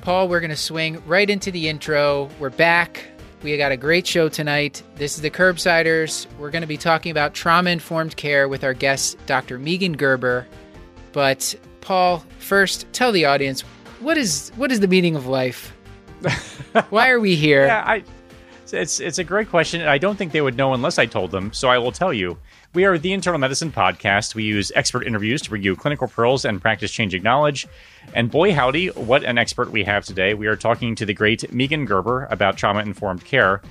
Paul, we're going to swing right into the intro. We're back. We got a great show tonight. This is the Curbsiders. We're going to be talking about trauma-informed care with our guest, Dr. Megan Gerber. But Paul, first, tell the audience, what is the meaning of life? Why are we here? It's a great question. I don't think they would know unless I told them, so I will tell you. We are the Internal Medicine Podcast. We use expert interviews to bring you clinical pearls and practice-changing knowledge. And boy, howdy, what an expert we have today. We are talking to the great Megan Gerber about trauma-informed care.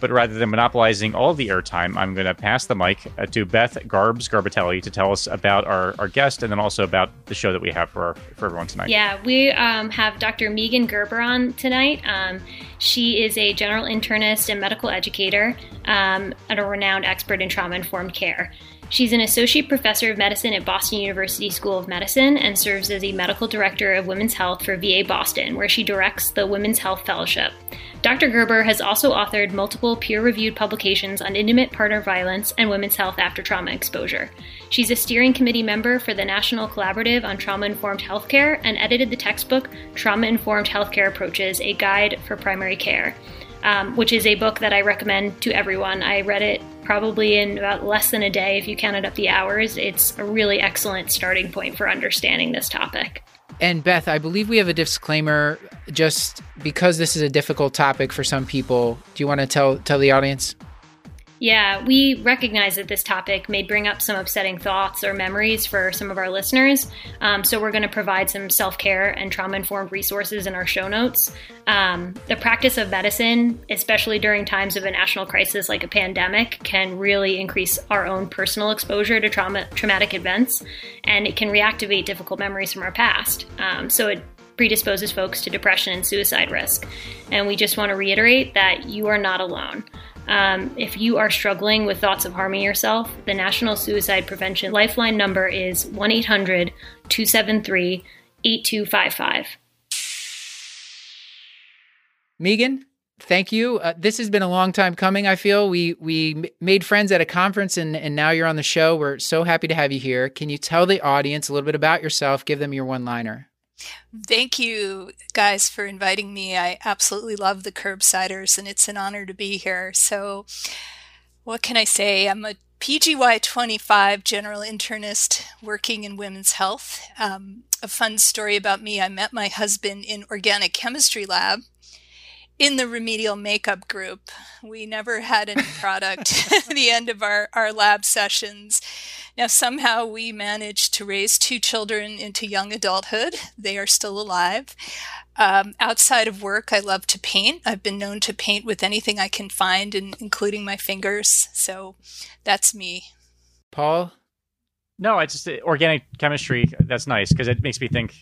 But rather than monopolizing all the airtime, I'm going to pass the mic to Beth Garbitelli to tell us about our guest and then also about the show that we have for everyone tonight. Yeah, we have Dr. Megan Gerber on tonight. She is a general internist and medical educator and a renowned expert in trauma-informed care. She's an associate professor of medicine at Boston University School of Medicine and serves as the medical director of Women's Health for VA Boston, where she directs the Women's Health Fellowship. Dr. Gerber has also authored multiple peer-reviewed publications on intimate partner violence and women's health after trauma exposure. She's a steering committee member for the National Collaborative on Trauma-Informed Health Care and edited the textbook Trauma-Informed Health Care Approaches: A Guide for Primary Care, which is a book that I recommend to everyone. I read it probably in about less than a day if you counted up the hours. It's a really excellent starting point for understanding this topic. And Beth, I believe we have a disclaimer just because this is a difficult topic for some people. Do you want to tell the audience? Yeah, we recognize that this topic may bring up some upsetting thoughts or memories for some of our listeners. So we're going to provide some self-care and trauma-informed resources in our show notes. The practice of medicine, especially during times of a national crisis like a pandemic, can really increase our own personal exposure to traumatic events, and it can reactivate difficult memories from our past. So it predisposes folks to depression and suicide risk. And we just want to reiterate that you are not alone. If you are struggling with thoughts of harming yourself, the National Suicide Prevention Lifeline number is 1-800-273-8255. Megan, thank you. This has been a long time coming, I feel. We made friends at a conference, and now you're on the show. We're so happy to have you here. Can you tell the audience a little bit about yourself? Give them your one-liner. Thank you guys for inviting me. I absolutely love the Curbsiders, and it's an honor to be here. So what can I say? I'm a PGY-25 general internist working in women's health. A fun story about me, I met my husband in organic chemistry lab in the remedial makeup group. We never had any product at the end of our lab sessions. Now, somehow we managed to raise two children into young adulthood. They are still alive. Outside of work, I love to paint. I've been known to paint with anything I can find, including my fingers. So that's me. Paul? No, it's just organic chemistry. That's nice because it makes me think,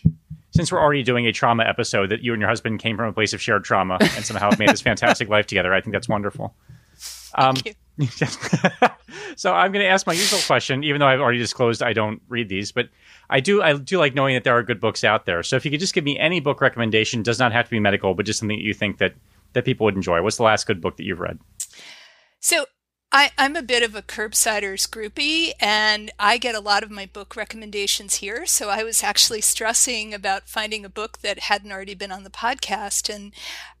since we're already doing a trauma episode, that you and your husband came from a place of shared trauma and somehow have made this fantastic life together. I think that's wonderful. Thank you. So I'm going to ask my usual question, even though I've already disclosed I don't read these, but I do like knowing that there are good books out there. So if you could just give me any book recommendation, does not have to be medical, but just something that you think that people would enjoy. What's the last good book that you've read? So I'm a bit of a Curbsiders groupie, and I get a lot of my book recommendations here. So I was actually stressing about finding a book that hadn't already been on the podcast. And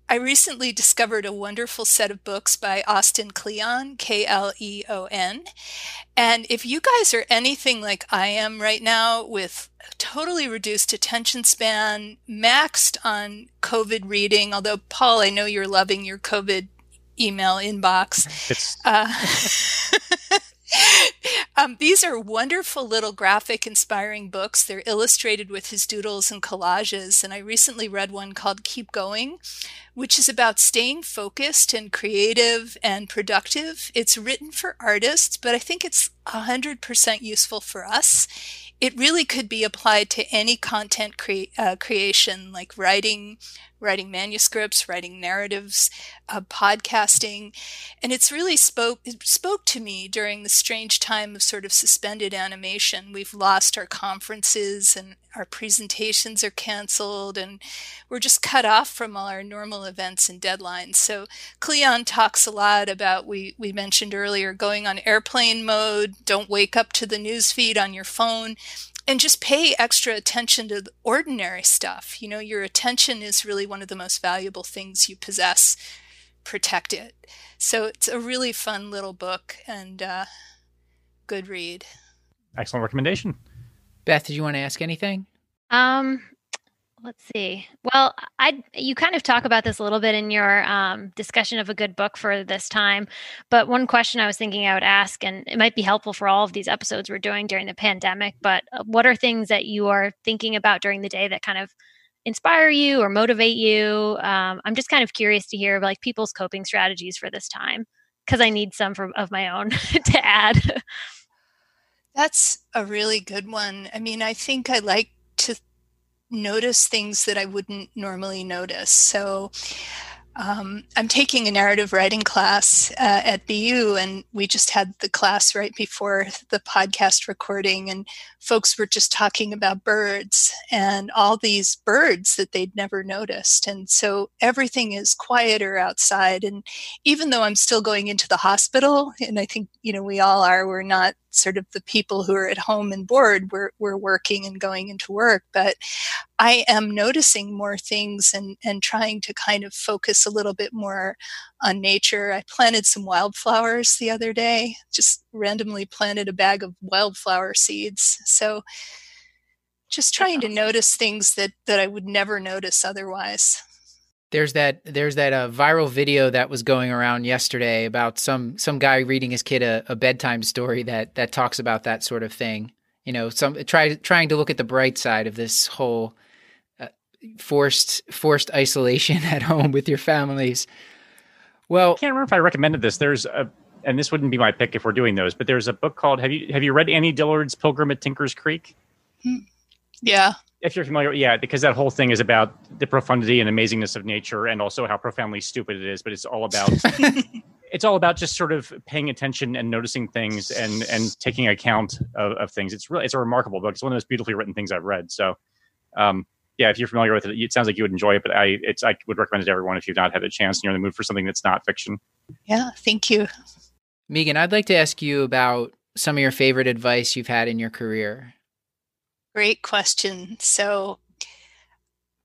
I recently discovered a wonderful set of books by Austin Kleon, Kleon. And if you guys are anything like I am right now, with totally reduced attention span, maxed on COVID reading, although, Paul, I know you're loving your COVID email inbox. These are wonderful little graphic inspiring books. They're illustrated with his doodles and collages. And I recently read one called Keep Going, which is about staying focused and creative and productive. It's written for artists, but I think it's 100% useful for us. It really could be applied to any content creation, like writing, writing manuscripts, writing narratives, podcasting. And it's really spoke to me during the strange time of sort of suspended animation. We've lost our conferences and our presentations are canceled and we're just cut off from all our normal events and deadlines. So Kleon talks a lot about, we mentioned earlier, going on airplane mode, don't wake up to the newsfeed on your phone, and just pay extra attention to the ordinary stuff. You know, your attention is really one of the most valuable things you possess. Protect it. So it's a really fun little book and good read. Excellent recommendation. Beth, did you want to ask anything? Let's see. Well, you kind of talk about this a little bit in your discussion of a good book for this time, but one question I was thinking I would ask, and it might be helpful for all of these episodes we're doing during the pandemic, but what are things that you are thinking about during the day that kind of inspire you or motivate you? I'm just kind of curious to hear like people's coping strategies for this time, because I need some of my own to add. That's a really good one. I mean, I think I like to notice things that I wouldn't normally notice. So I'm taking a narrative writing class at BU, and we just had the class right before the podcast recording, and folks were just talking about birds and all these birds that they'd never noticed. And so everything is quieter outside. And even though I'm still going into the hospital, and I think, you know, we all are, we're not sort of the people who are at home and bored, we're working and going into work. But I am noticing more things and trying to kind of focus a little bit more on nature. I planted some wildflowers the other day, just randomly planted a bag of wildflower seeds. So just trying to notice things that I would never notice otherwise. There's that viral video that was going around yesterday about some guy reading his kid a bedtime story that talks about that sort of thing. You know, trying to look at the bright side of this whole forced isolation at home with your families. Well, I can't remember if I recommended this. There's a, and this wouldn't be my pick if we're doing those, but there's a book called, have you read Annie Dillard's Pilgrim at Tinker's Creek? Yeah. If you're familiar, yeah, because that whole thing is about the profundity and amazingness of nature, and also how profoundly stupid it is. But it's all about just sort of paying attention and noticing things and taking account of things. It's a remarkable book. It's one of those beautifully written things I've read. So, yeah, if you're familiar with it, it sounds like you would enjoy it. But I would recommend it to everyone if you've not had a chance and you're in the mood for something that's not fiction. Yeah, thank you, Megan. I'd like to ask you about some of your favorite advice you've had in your career. Great question. So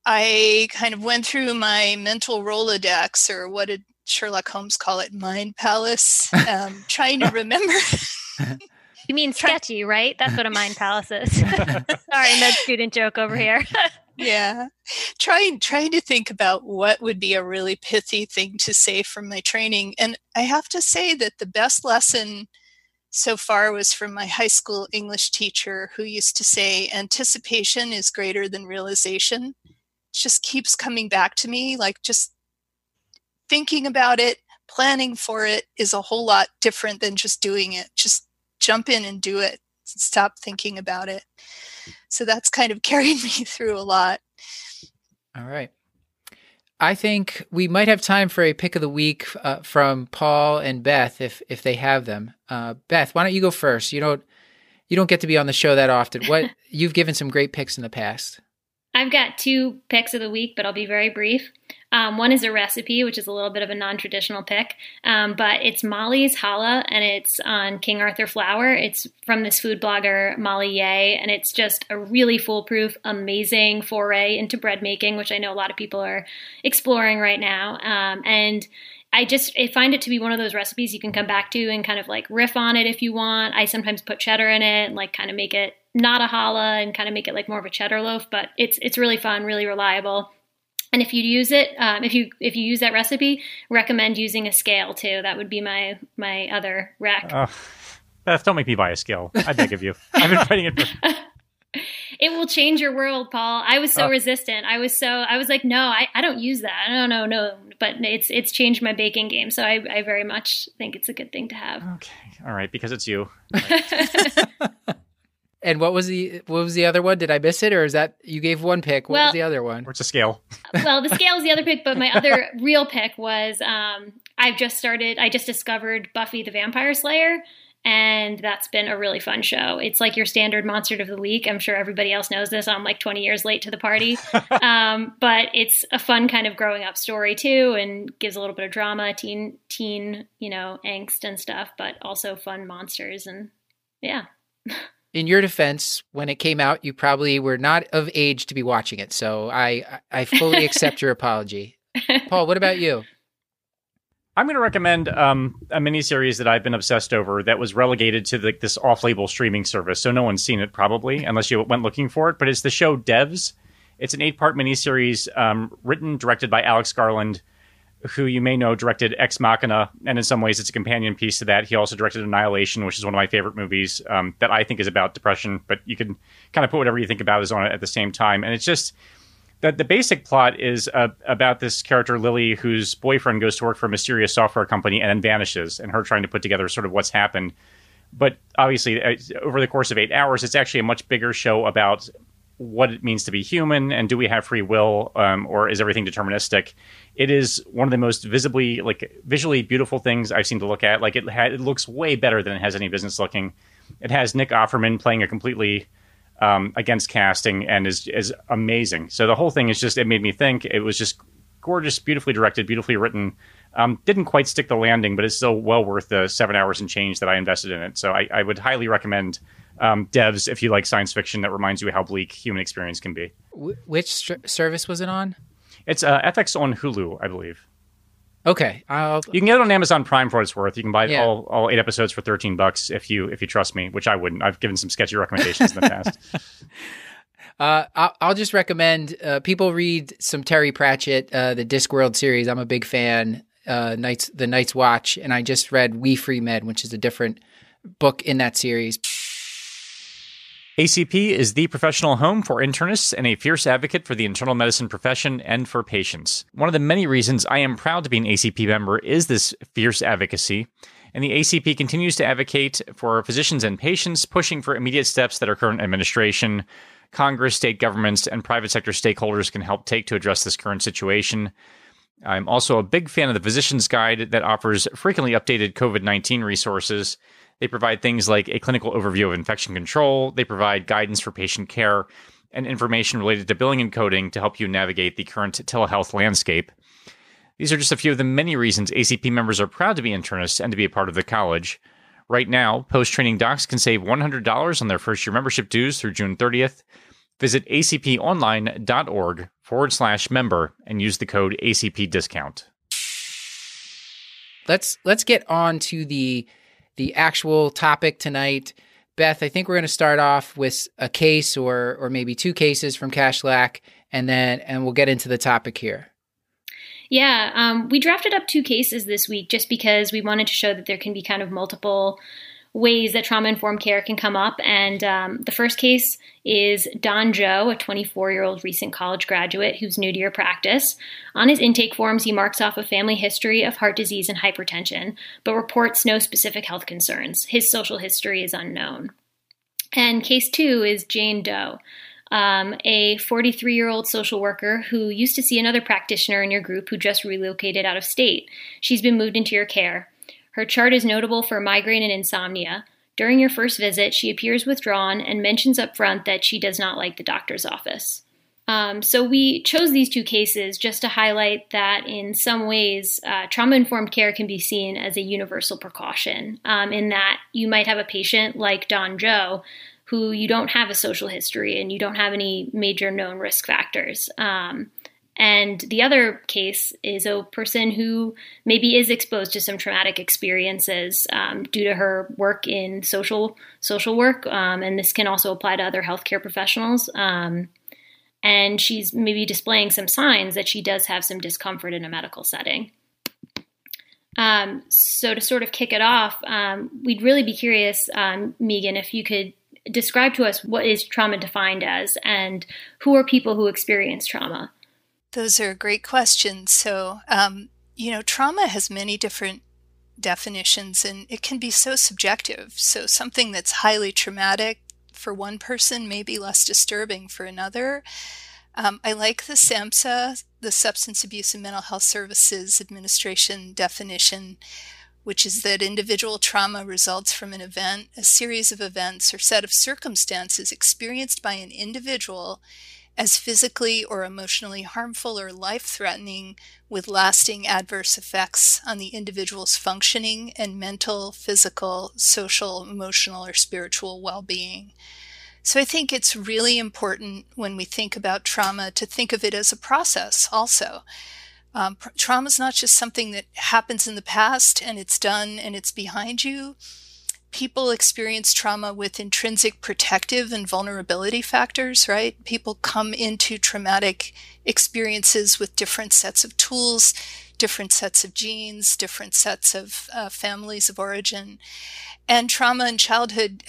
I kind of went through my mental Rolodex, or what did Sherlock Holmes call it? Mind palace. Trying to remember. You mean sketchy, right? That's what a mind palace is. Sorry, med student joke over here. Yeah. Trying to think about what would be a really pithy thing to say from my training. And I have to say that the best lesson so far was from my high school English teacher, who used to say, anticipation is greater than realization. It just keeps coming back to me, like just thinking about it, planning for it is a whole lot different than just doing it. Just jump in and do it. Stop thinking about it. So that's kind of carried me through a lot. All right. I think we might have time for a pick of the week from Paul and Beth, if they have them. Beth, why don't you go first? You don't get to be on the show that often. What you've given some great picks in the past. I've got two picks of the week, but I'll be very brief. One is a recipe, which is a little bit of a non-traditional pick, but it's Molly's challah, and it's on King Arthur flour. It's from this food blogger, Molly Yeh, and it's just a really foolproof, amazing foray into bread making, which I know a lot of people are exploring right now. And I find it to be one of those recipes you can come back to and kind of like riff on it if you want. I sometimes put cheddar in it and like kind of make it not a challah and kind of make it like more of a cheddar loaf, but it's really fun, really reliable. And if you use it, if you use that recipe, recommend using a scale too. That would be my other rec. Beth, don't make me buy a scale. I beg of you. I've been fighting it. It will change your world, Paul. I was so resistant. I was like, no, I don't use that. I don't know, no. But it's changed my baking game. So I very much think it's a good thing to have. Okay, all right, because it's you. All right. And what was the other one? Did I miss it, or is that you gave one pick? What was the other one? Or it's a scale. Well, the scale is the other pick, but my other real pick was I just discovered Buffy the Vampire Slayer, and that's been a really fun show. It's like your standard monster of the week. I'm sure everybody else knows this. I'm like 20 years late to the party, but it's a fun kind of growing up story too, and gives a little bit of drama, teen, angst and stuff, but also fun monsters and yeah. In your defense, when it came out, you probably were not of age to be watching it. So I fully accept your apology. Paul, what about you? I'm going to recommend a miniseries that I've been obsessed over that was relegated to this off-label streaming service. So no one's seen it probably, unless you went looking for it. But it's the show Devs. It's an 8-part miniseries written, directed by Alex Garland, who you may know directed Ex Machina, and in some ways it's a companion piece to that. He also directed Annihilation, which is one of my favorite movies that I think is about depression, but you can kind of put whatever you think about is on it at the same time. And it's just that the basic plot is about this character, Lily, whose boyfriend goes to work for a mysterious software company and then vanishes, and her trying to put together sort of what's happened. But obviously, over the course of 8 hours, it's actually a much bigger show about what it means to be human, and do we have free will, or is everything deterministic? It is one of the most visibly, visually beautiful things I've seen to look at. It looks way better than it has any business looking. It has Nick Offerman playing a completely against casting, and is amazing. So the whole thing is just, it made me think. It was just gorgeous, beautifully directed, beautifully written. Didn't quite stick the landing, but it's still well worth the 7 hours and change that I invested in it. So I would highly recommend Devs if you like science fiction that reminds you how bleak human experience can be. Which service was it on? It's FX on Hulu, I believe. Okay. You can get it on Amazon Prime for what it's worth. You can buy all 8 episodes for $13 if you trust me, which I wouldn't. I've given some sketchy recommendations in the past. I'll just recommend people read some Terry Pratchett, the Discworld series. I'm a big fan. The Night's Watch, and I just read We Free Men, which is a different book in that series. ACP is the professional home for internists and a fierce advocate for the internal medicine profession and for patients. One of the many reasons I am proud to be an ACP member is this fierce advocacy, and the ACP continues to advocate for physicians and patients, pushing for immediate steps that our current administration, Congress, state governments, and private sector stakeholders can help take to address this current situation. I'm also a big fan of the Physician's Guide that offers frequently updated COVID-19 resources. They provide things like a clinical overview of infection control. They provide guidance for patient care and information related to billing and coding to help you navigate the current telehealth landscape. These are just a few of the many reasons ACP members are proud to be internists and to be a part of the college. Right now, post-training docs can save $100 on their first-year membership dues through June 30th. Visit acponline.org/member and use the code ACPDiscount. Let's get on to the actual topic tonight. Beth, I think we're going to start off with a case or maybe two cases from Cashlack, and we'll get into the topic here. Yeah, we drafted up 2 cases this week just because we wanted to show that there can be kind of multiple ways that trauma-informed care can come up. And the first case is Don Joe, a 24-year-old recent college graduate who's new to your practice. On his intake forms, he marks off a family history of heart disease and hypertension, but reports no specific health concerns. His social history is unknown. And case 2 is Jane Doe, a 43-year-old social worker who used to see another practitioner in your group who just relocated out of state. She's been moved into your care. Her chart is notable for migraine and insomnia. During your first visit, she appears withdrawn and mentions up front that she does not like the doctor's office. So we chose these 2 cases just to highlight that in some ways, trauma-informed care can be seen as a universal precaution, in that you might have a patient like Don Joe, who you don't have a social history and you don't have any major known risk factors. And the other case is a person who maybe is exposed to some traumatic experiences due to her work in social work, and this can also apply to other healthcare professionals. And she's maybe displaying some signs that she does have some discomfort in a medical setting. So to sort of kick it off, we'd really be curious, Megan, if you could describe to us what is trauma defined as, and who are people who experience trauma? Those are great questions. So, trauma has many different definitions, and it can be so subjective. So something that's highly traumatic for one person may be less disturbing for another. I like the SAMHSA, the Substance Abuse and Mental Health Services Administration definition, which is that individual trauma results from an event, a series of events or set of circumstances experienced by an individual as physically or emotionally harmful or life-threatening, with lasting adverse effects on the individual's functioning and mental, physical, social, emotional, or spiritual well-being. So I think it's really important when we think about trauma to think of it as a process also. Trauma is not just something that happens in the past and it's done and it's behind you. People experience trauma with intrinsic protective and vulnerability factors, right? People come into traumatic experiences with different sets of tools, different sets of genes, different sets of families of origin. And trauma in childhood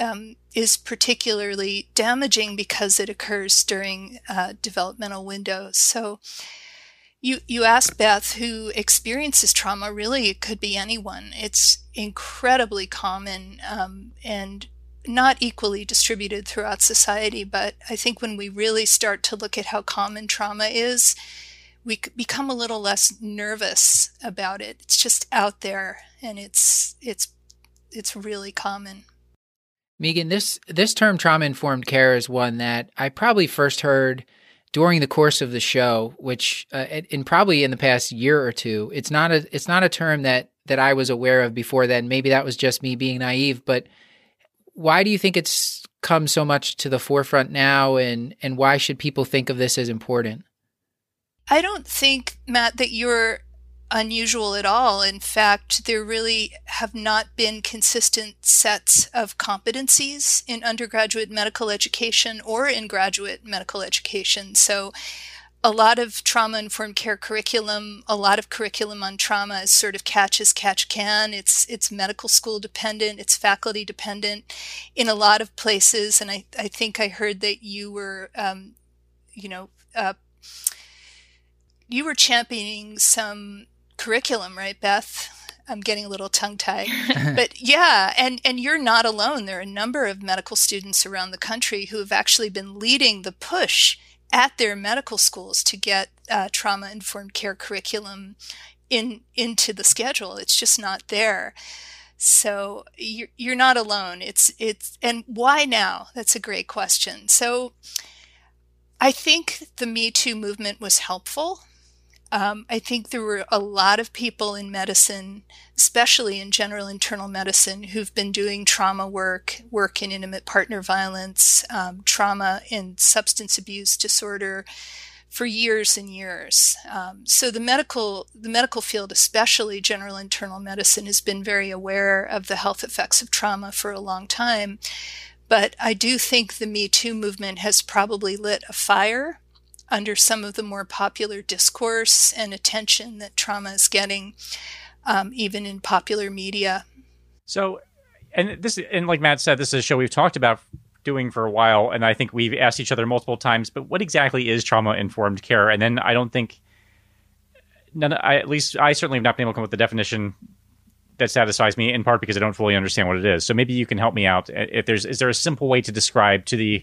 is particularly damaging because it occurs during developmental windows. So You asked Beth who experiences trauma. Really, it could be anyone. It's incredibly common and not equally distributed throughout society. But I think when we really start to look at how common trauma is, we become a little less nervous about it. It's just out there, and it's really common. Megan, this term trauma-informed care is one that I probably first heard during the course of the show, which in probably in the past year or two. It's not a term that I was aware of before then. Maybe that was just me being naive, but why do you think it's come so much to the forefront now, and why should people think of this as important? I don't think, Matt, that you're unusual at all. In fact, there really have not been consistent sets of competencies in undergraduate medical education or in graduate medical education. So a lot of trauma-informed care curriculum, a lot of curriculum on trauma is sort of catch as catch can. It's medical school dependent, it's faculty dependent in a lot of places. And I think I heard that you were, you were championing some curriculum, right, Beth? I'm getting a little tongue-tied. But yeah, and you're not alone. There are a number of medical students around the country who have actually been leading the push at their medical schools to get trauma-informed care curriculum into the schedule. It's just not there. So you're not alone. It's and why now? That's a great question. So I think the Me Too movement was helpful. I think there were a lot of people in medicine, especially in general internal medicine, who've been doing trauma work in intimate partner violence, trauma in substance abuse disorder for years and years. So the medical field, especially general internal medicine, has been very aware of the health effects of trauma for a long time. But I do think the Me Too movement has probably lit a fire under some of the more popular discourse and attention that trauma is getting, even in popular media. So, and like Matt said, this is a show we've talked about doing for a while, and I think we've asked each other multiple times, but what exactly is trauma-informed care? And then I don't think, at least I certainly have not been able to come up with the definition that satisfies me, in part because I don't fully understand what it is. So maybe you can help me out. Is there a simple way to describe to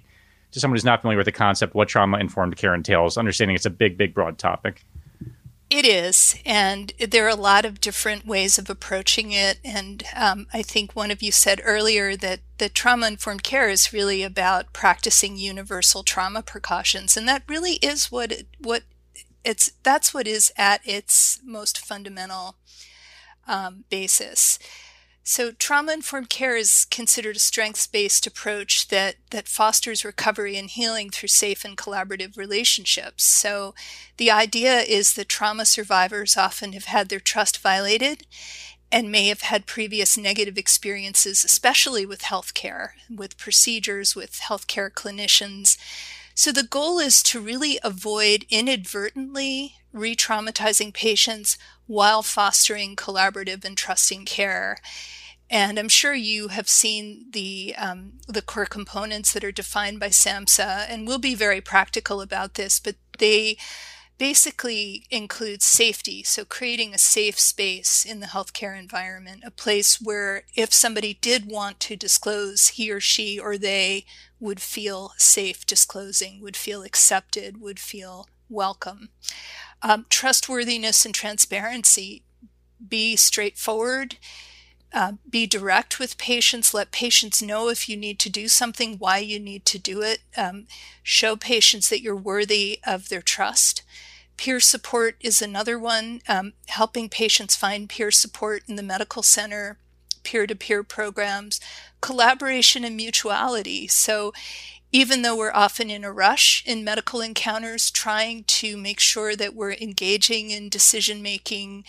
someone who's not familiar with the concept, what trauma-informed care entails, understanding it's a big, big, broad topic? It is, and there are a lot of different ways of approaching it. And I think one of you said earlier that the trauma-informed care is really about practicing universal trauma precautions, and that really is what is at its most fundamental basis. So trauma-informed care is considered a strengths-based approach that fosters recovery and healing through safe and collaborative relationships. So the idea is that trauma survivors often have had their trust violated and may have had previous negative experiences, especially with healthcare, with procedures, with healthcare clinicians. So the goal is to really avoid inadvertently re-traumatizing patients while fostering collaborative and trusting care. And I'm sure you have seen the core components that are defined by SAMHSA, and we'll be very practical about this, but they basically includes safety. So creating a safe space in the healthcare environment, a place where if somebody did want to disclose, he or she or they would feel safe disclosing, would feel accepted, would feel welcome. Trustworthiness and transparency. Be straightforward. Be direct with patients. Let patients know if you need to do something, why you need to do it. Show patients that you're worthy of their trust. Peer support is another one. Helping patients find peer support in the medical center, peer-to-peer programs, collaboration and mutuality. So even though we're often in a rush in medical encounters, trying to make sure that we're engaging in decision-making,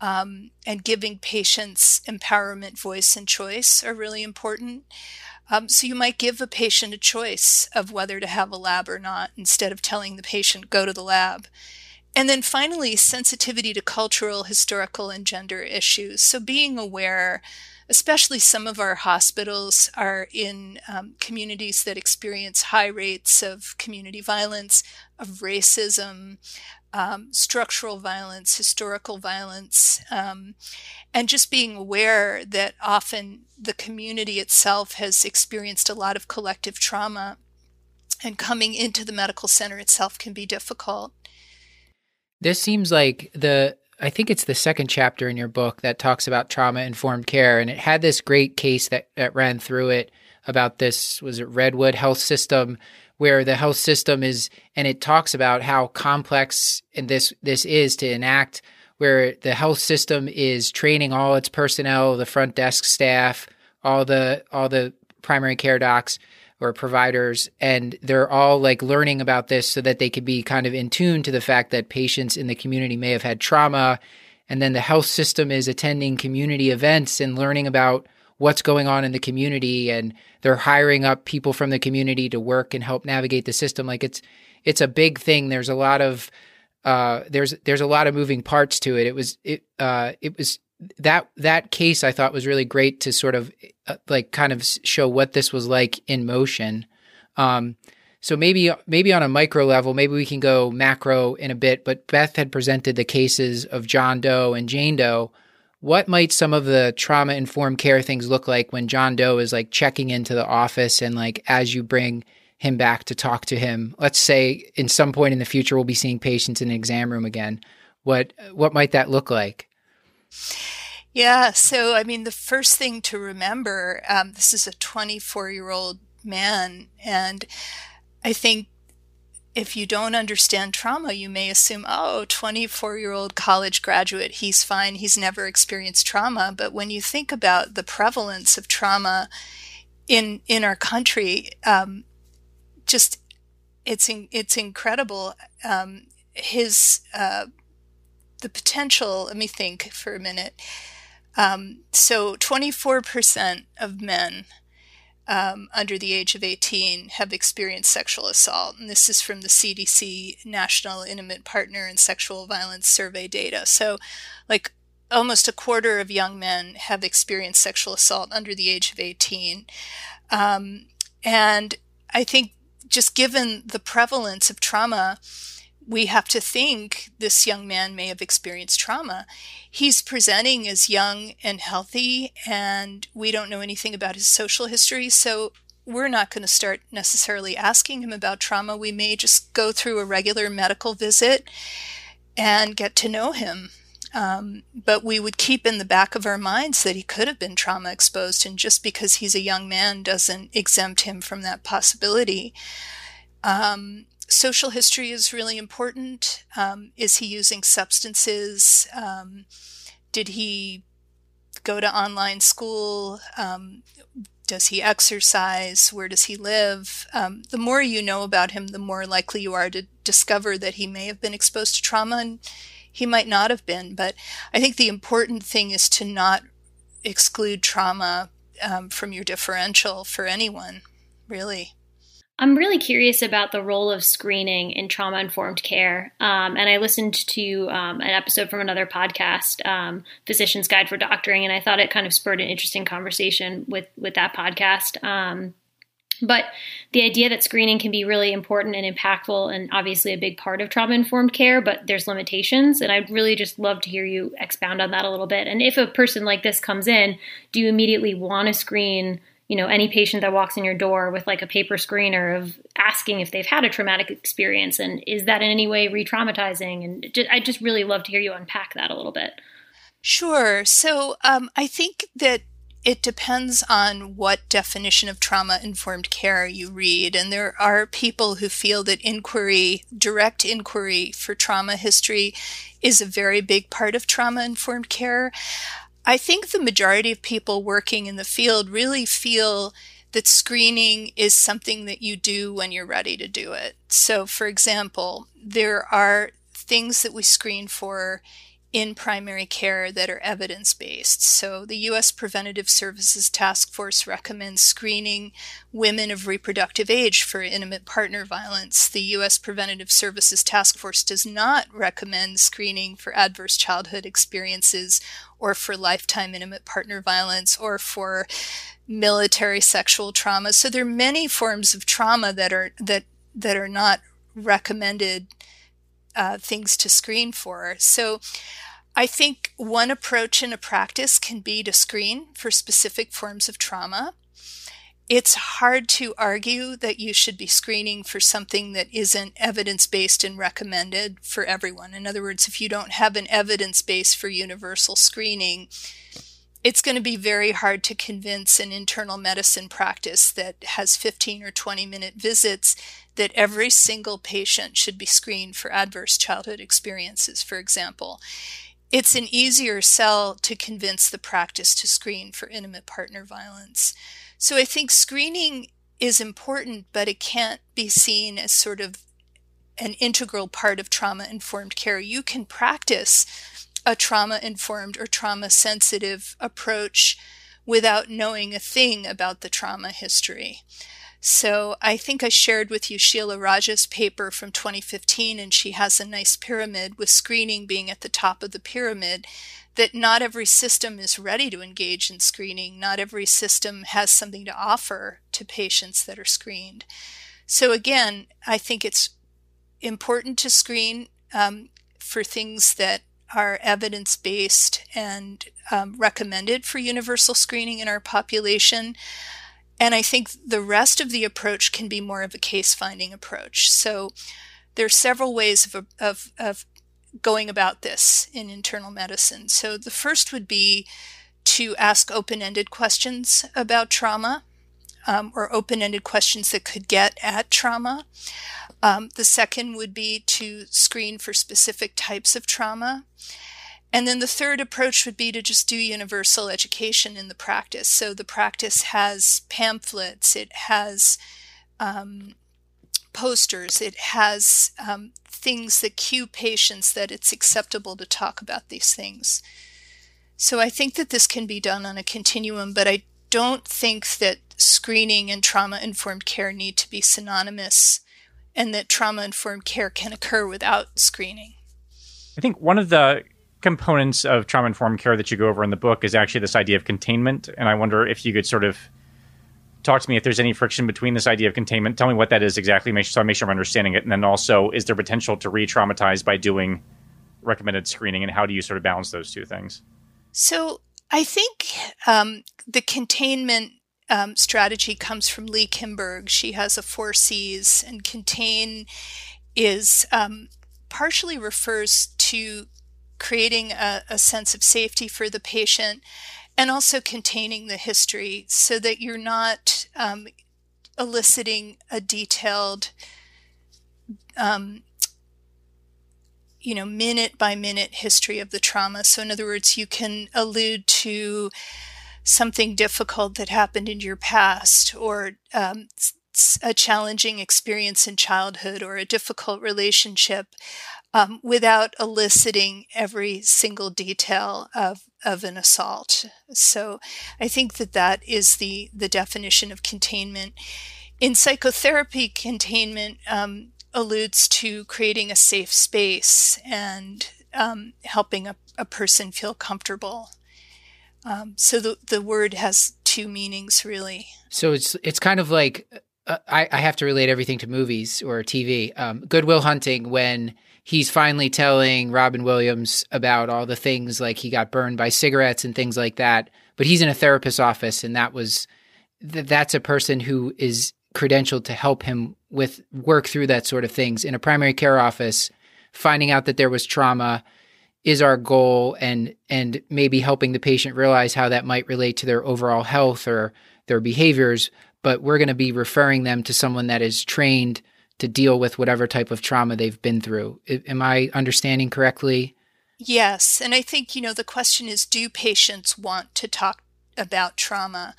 and giving patients empowerment, voice, and choice are really important. So you might give a patient a choice of whether to have a lab or not instead of telling the patient, go to the lab. And then finally, sensitivity to cultural, historical, and gender issues. So being aware, especially some of our hospitals are in communities that experience high rates of community violence, of racism, structural violence, historical violence, and just being aware that often the community itself has experienced a lot of collective trauma, and coming into the medical center itself can be difficult. This seems like I think it's the second chapter in your book that talks about trauma-informed care, and it had this great case that ran through it about this, was it Redwood Health System, where the health system is, and it talks about how complex and this is to enact, where the health system is training all its personnel, the front desk staff, all the primary care docs or providers, and they're all like learning about this so that they could be kind of in tune to the fact that patients in the community may have had trauma. And then the health system is attending community events and learning about what's going on in the community, and they're hiring up people from the community to work and help navigate the system. Like it's a big thing. There's a lot of there's a lot of moving parts to it. It was that case I thought was really great to sort of like kind of show what this was like in motion. So maybe on a micro level, maybe we can go macro in a bit. But Beth had presented the cases of John Doe and Jane Doe. What might some of the trauma-informed care things look like when John Doe is like checking into the office and like as you bring him back to talk to him? Let's say in some point in the future we'll be seeing patients in the exam room again. What might that look like? Yeah, so I mean the first thing to remember, this is a 24-year-old man, and I think if you don't understand trauma, you may assume, 24-year-old college graduate, he's fine, he's never experienced trauma. But when you think about the prevalence of trauma in our country, it's incredible. The potential, let me think for a minute. So 24% of men under the age of 18 have experienced sexual assault. And this is from the CDC National Intimate Partner and Sexual Violence Survey data. So like almost a quarter of young men have experienced sexual assault under the age of 18. And I think just given the prevalence of trauma, we have to think this young man may have experienced trauma. He's presenting as young and healthy, and we don't know anything about his social history, so we're not going to start necessarily asking him about trauma. We may just go through a regular medical visit and get to know him. But we would keep in the back of our minds that he could have been trauma exposed, and just because he's a young man doesn't exempt him from that possibility. Social history is really important. Is he using substances? Did he go to online school? Does he exercise? Where does he live? The more you know about him, the more likely you are to discover that he may have been exposed to trauma, and he might not have been. But I think the important thing is to not exclude trauma from your differential for anyone, really. I'm really curious about the role of screening in trauma-informed care. And I listened to an episode from another podcast, Physician's Guide for Doctoring, and I thought it kind of spurred an interesting conversation with that podcast. But the idea that screening can be really important and impactful and obviously a big part of trauma-informed care, but there's limitations. And I'd really just love to hear you expound on that a little bit. And if a person like this comes in, do you immediately want to screen, you know, any patient that walks in your door with like a paper screener of asking if they've had a traumatic experience? And is that in any way re-traumatizing? And I'd just really love to hear you unpack that a little bit. Sure. So I think that it depends on what definition of trauma-informed care you read. And there are people who feel that inquiry, direct inquiry for trauma history is a very big part of trauma-informed care. I think the majority of people working in the field really feel that screening is something that you do when you're ready to do it. So, for example, there are things that we screen for in primary care that are evidence-based. So the U.S. Preventive Services Task Force recommends screening women of reproductive age for intimate partner violence. The U.S. Preventive Services Task Force does not recommend screening for adverse childhood experiences or for lifetime intimate partner violence or for military sexual trauma. So there are many forms of trauma that are not recommended things to screen for. So I think one approach in a practice can be to screen for specific forms of trauma. It's hard to argue that you should be screening for something that isn't evidence-based and recommended for everyone. In other words, if you don't have an evidence base for universal screening, it's going to be very hard to convince an internal medicine practice that has 15 or 20-minute visits that every single patient should be screened for adverse childhood experiences, for example. It's an easier sell to convince the practice to screen for intimate partner violence. So I think screening is important, but it can't be seen as sort of an integral part of trauma-informed care. You can practice a trauma-informed or trauma-sensitive approach without knowing a thing about the trauma history. So I think I shared with you Sheila Raja's paper from 2015, and she has a nice pyramid with screening being at the top of the pyramid, that not every system is ready to engage in screening. Not every system has something to offer to patients that are screened. So again, I think it's important to screen for things that are evidence-based and recommended for universal screening in our population. And I think the rest of the approach can be more of a case-finding approach. So there are several ways of going about this in internal medicine. So the first would be to ask open-ended questions about trauma, or open-ended questions that could get at trauma. The second would be to screen for specific types of trauma. And then the third approach would be to just do universal education in the practice. So the practice has pamphlets, it has posters, it has things that cue patients that it's acceptable to talk about these things. So I think that this can be done on a continuum, but I don't think that screening and trauma-informed care need to be synonymous, and that trauma-informed care can occur without screening. I think one of the components of trauma-informed care that you go over in the book is actually this idea of containment. And I wonder if you could sort of talk to me if there's any friction between this idea of containment. Tell me what that is exactly, so I make sure I'm understanding it. And then also, is there potential to re-traumatize by doing recommended screening? And how do you sort of balance those two things? So I think the containment strategy comes from Lee Kimberg. She has a 4 C's, and contain is partially refers to creating a sense of safety for the patient, and also containing the history so that you're not eliciting a detailed, minute-by-minute history of the trauma. So in other words, you can allude to something difficult that happened in your past, or a challenging experience in childhood, or a difficult relationship, without eliciting every single detail of an assault. So I think that is the definition of containment. In psychotherapy, containment alludes to creating a safe space and helping a person feel comfortable. So the word has two meanings, really. So it's kind of like I have to relate everything to movies or TV. Good Will Hunting, when he's finally telling Robin Williams about all the things, like he got burned by cigarettes and things like that, but he's in a therapist's office, and that's a person who is credentialed to help him with work through that sort of things. In a primary care office, finding out that there was trauma is our goal, and maybe helping the patient realize how that might relate to their overall health or their behaviors, but we're going to be referring them to someone that is trained to deal with whatever type of trauma they've been through. Am I understanding correctly? Yes. And I think, the question is, do patients want to talk about trauma?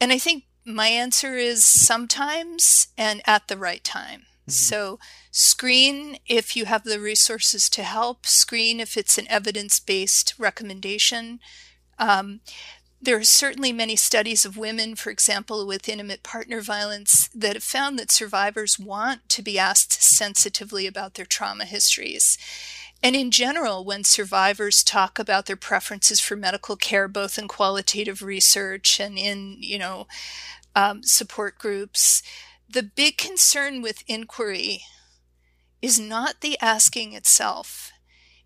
And I think my answer is sometimes and at the right time. Mm-hmm. So screen if you have the resources to help, screen if it's an evidence-based recommendation. There are certainly many studies of women, for example, with intimate partner violence, that have found that survivors want to be asked sensitively about their trauma histories. And in general, when survivors talk about their preferences for medical care, both in qualitative research and in, support groups, the big concern with inquiry is not the asking itself.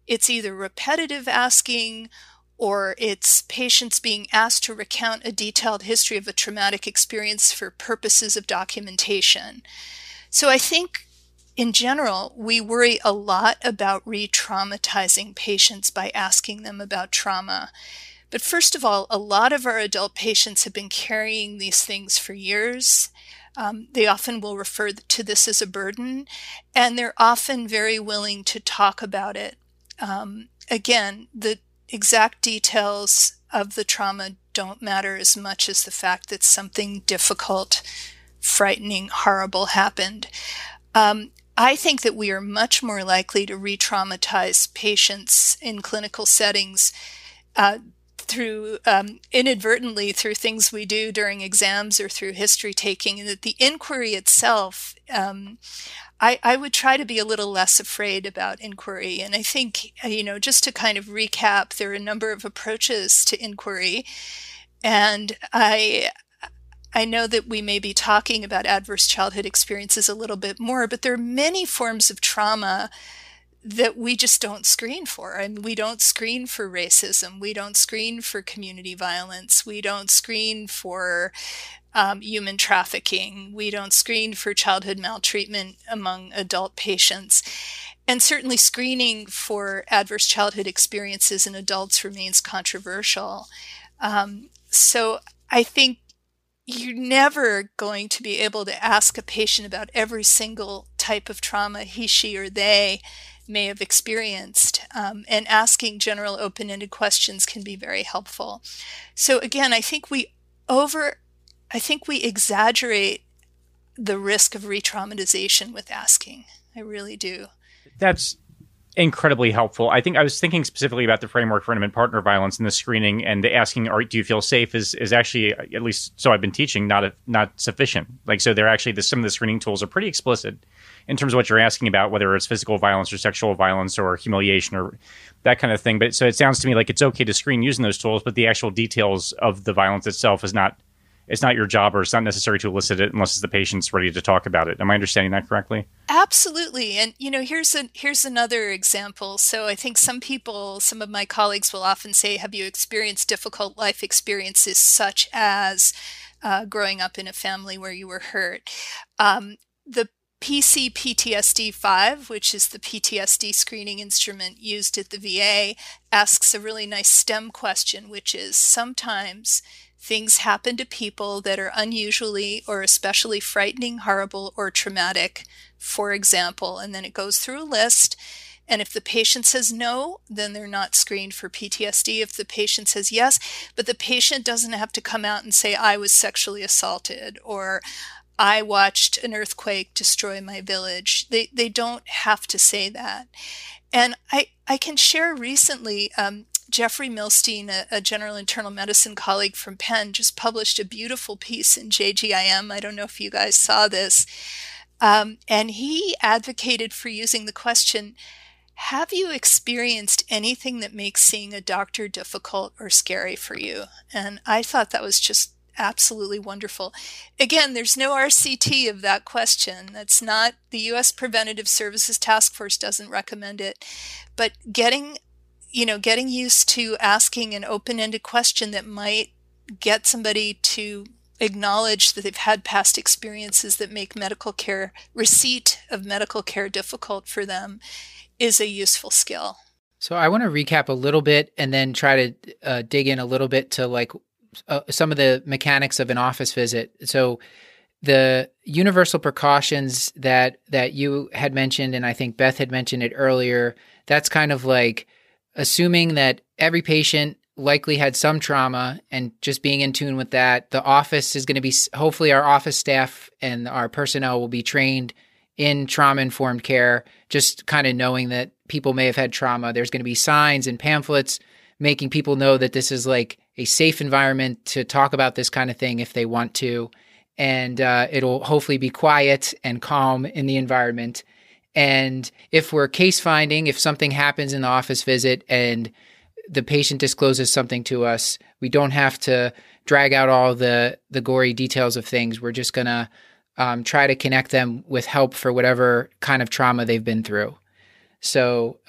It's either repetitive asking, or it's patients being asked to recount a detailed history of a traumatic experience for purposes of documentation. So I think, in general, we worry a lot about re-traumatizing patients by asking them about trauma. But first of all, a lot of our adult patients have been carrying these things for years. They often will refer to this as a burden, and they're often very willing to talk about it. Again, the exact details of the trauma don't matter as much as the fact that something difficult, frightening, horrible happened. I think that we are much more likely to re-traumatize patients in clinical settings inadvertently through things we do during exams or through history taking, and that the inquiry itself, I would try to be a little less afraid about inquiry. And I think, just to kind of recap, there are a number of approaches to inquiry. And I know that we may be talking about adverse childhood experiences a little bit more, but there are many forms of trauma that we just don't screen for. I mean, we don't screen for racism. We don't screen for community violence. We don't screen for human trafficking. We don't screen for childhood maltreatment among adult patients. And certainly screening for adverse childhood experiences in adults remains controversial. So I think you're never going to be able to ask a patient about every single type of trauma he, she, or they may have experienced. And asking general open-ended questions can be very helpful. So again, I think we exaggerate the risk of re-traumatization with asking. I really do. That's incredibly helpful. I think I was thinking specifically about the framework for intimate partner violence, and the screening and the asking, do you feel safe, is actually, at least so I've been teaching, not sufficient. So they're actually, some of the screening tools are pretty explicit in terms of what you're asking about, whether it's physical violence or sexual violence or humiliation or that kind of thing. But so it sounds to me like it's okay to screen using those tools, but the actual details of the violence itself is not, it's not your job, or it's not necessary to elicit it unless the patient's ready to talk about it. Am I understanding that correctly? Absolutely. And, here's another example. So I think some of my colleagues will often say, have you experienced difficult life experiences such as growing up in a family where you were hurt? The PC PTSD 5, which is the PTSD screening instrument used at the VA, asks a really nice STEM question, which is sometimes things happen to people that are unusually or especially frightening, horrible, or traumatic, for example. And then it goes through a list. And if the patient says no, then they're not screened for PTSD. If the patient says yes, but the patient doesn't have to come out and say, I was sexually assaulted, or I watched an earthquake destroy my village. They don't have to say that. And I can share recently, Jeffrey Milstein, a general internal medicine colleague from Penn, just published a beautiful piece in JGIM. I don't know if you guys saw this. And he advocated for using the question, have you experienced anything that makes seeing a doctor difficult or scary for you? And I thought that was just absolutely wonderful. Again, there's no RCT of that question. That's not, the U.S. Preventative Services Task Force doesn't recommend it. But getting used to asking an open-ended question that might get somebody to acknowledge that they've had past experiences that make medical care, receipt of medical care, difficult for them is a useful skill. So I want to recap a little bit and then try to dig in a little bit to some of the mechanics of an office visit. So the universal precautions that you had mentioned, and I think Beth had mentioned it earlier, that's kind of like assuming that every patient likely had some trauma and just being in tune with that. The office is going to be, hopefully our office staff and our personnel will be trained in trauma-informed care, just kind of knowing that people may have had trauma. There's going to be signs and pamphlets making people know that this is like a safe environment to talk about this kind of thing if they want to. And it'll hopefully be quiet and calm in the environment. And if we're case finding, if something happens in the office visit and the patient discloses something to us, we don't have to drag out all the gory details of things. We're just going to try to connect them with help for whatever kind of trauma they've been through. So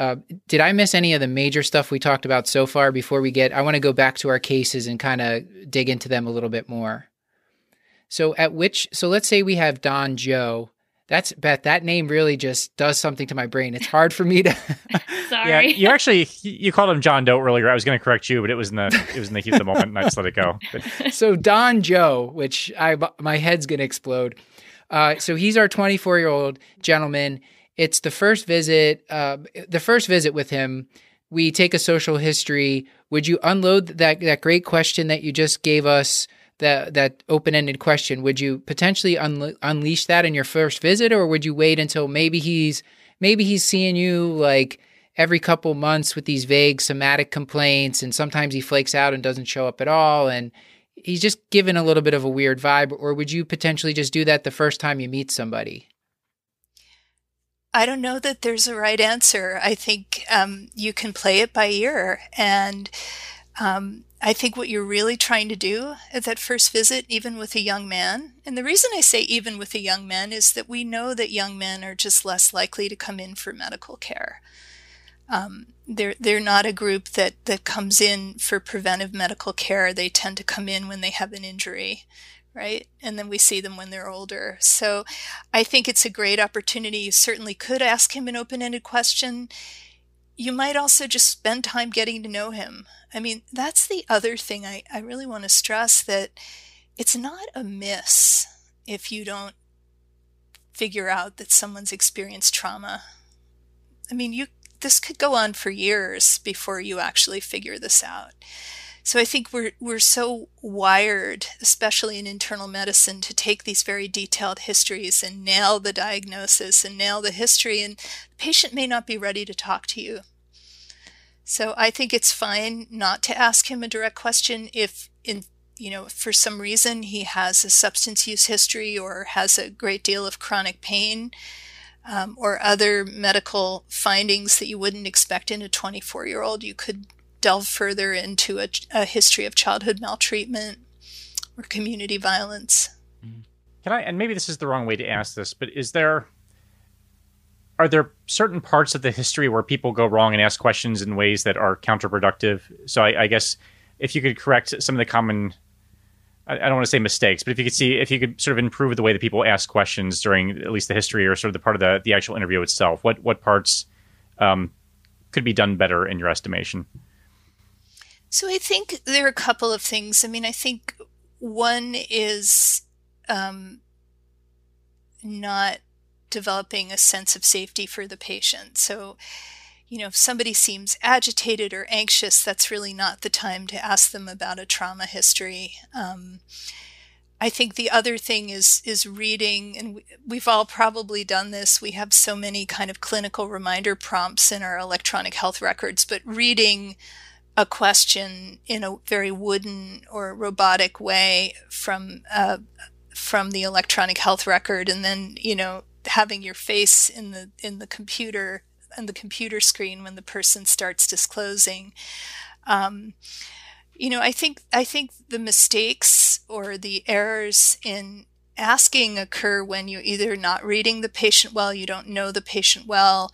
did I miss any of the major stuff we talked about so far before we I want to go back to our cases and kind of dig into them a little bit more. So let's say we have Don Joe. That's Beth. That name really just does something to my brain. It's hard for me to. Sorry. Yeah, you called him John Doe earlier. I was going to correct you, but it was in the heat of the moment, and I just let it go. But. So Don Joe, which my head's going to explode. So he's our 24-year-old gentleman. It's the first visit. The first visit with him, we take a social history. Would you unload that great question that you just gave us? That open-ended question, would you potentially unleash that in your first visit, or would you wait until maybe he's seeing you like every couple months with these vague somatic complaints, and sometimes he flakes out and doesn't show up at all, and he's just given a little bit of a weird vibe, or would you potentially just do that the first time you meet somebody? I don't know that there's a right answer. I think you can play it by ear, and I think what you're really trying to do at that first visit, even with a young man, and the reason I say even with a young man is that we know that young men are just less likely to come in for medical care. They're not a group that comes in for preventive medical care. They tend to come in when they have an injury, right? And then we see them when they're older. So I think it's a great opportunity. You certainly could ask him an open-ended question. You might also just spend time getting to know him. I mean, that's the other thing I really want to stress, that it's not amiss if you don't figure out that someone's experienced trauma. I mean, this could go on for years before you actually figure this out. So I think we're so wired, especially in internal medicine, to take these very detailed histories and nail the diagnosis and nail the history, and the patient may not be ready to talk to you. So I think it's fine not to ask him a direct question if, for some reason he has a substance use history or has a great deal of chronic pain or other medical findings that you wouldn't expect in a 24-year-old. You could delve further into a history of childhood maltreatment or community violence. Can I, and maybe this is the wrong way to ask this, but are there certain parts of the history where people go wrong and ask questions in ways that are counterproductive? So I guess if you could correct some of the common, I don't want to say mistakes, but if you could sort of improve the way that people ask questions during at least the history or sort of the part of the actual interview itself, what parts could be done better in your estimation? So I think there are a couple of things. I mean, I think one is not developing a sense of safety for the patient. So, if somebody seems agitated or anxious, that's really not the time to ask them about a trauma history. I think the other thing is reading, and we've all probably done this. We have so many kind of clinical reminder prompts in our electronic health records, but reading a question in a very wooden or robotic way from the electronic health record, and then, having your face in the computer and the computer screen when the person starts disclosing. You know, I think the mistakes or the errors in asking occur when you're either not reading the patient well, you don't know the patient well,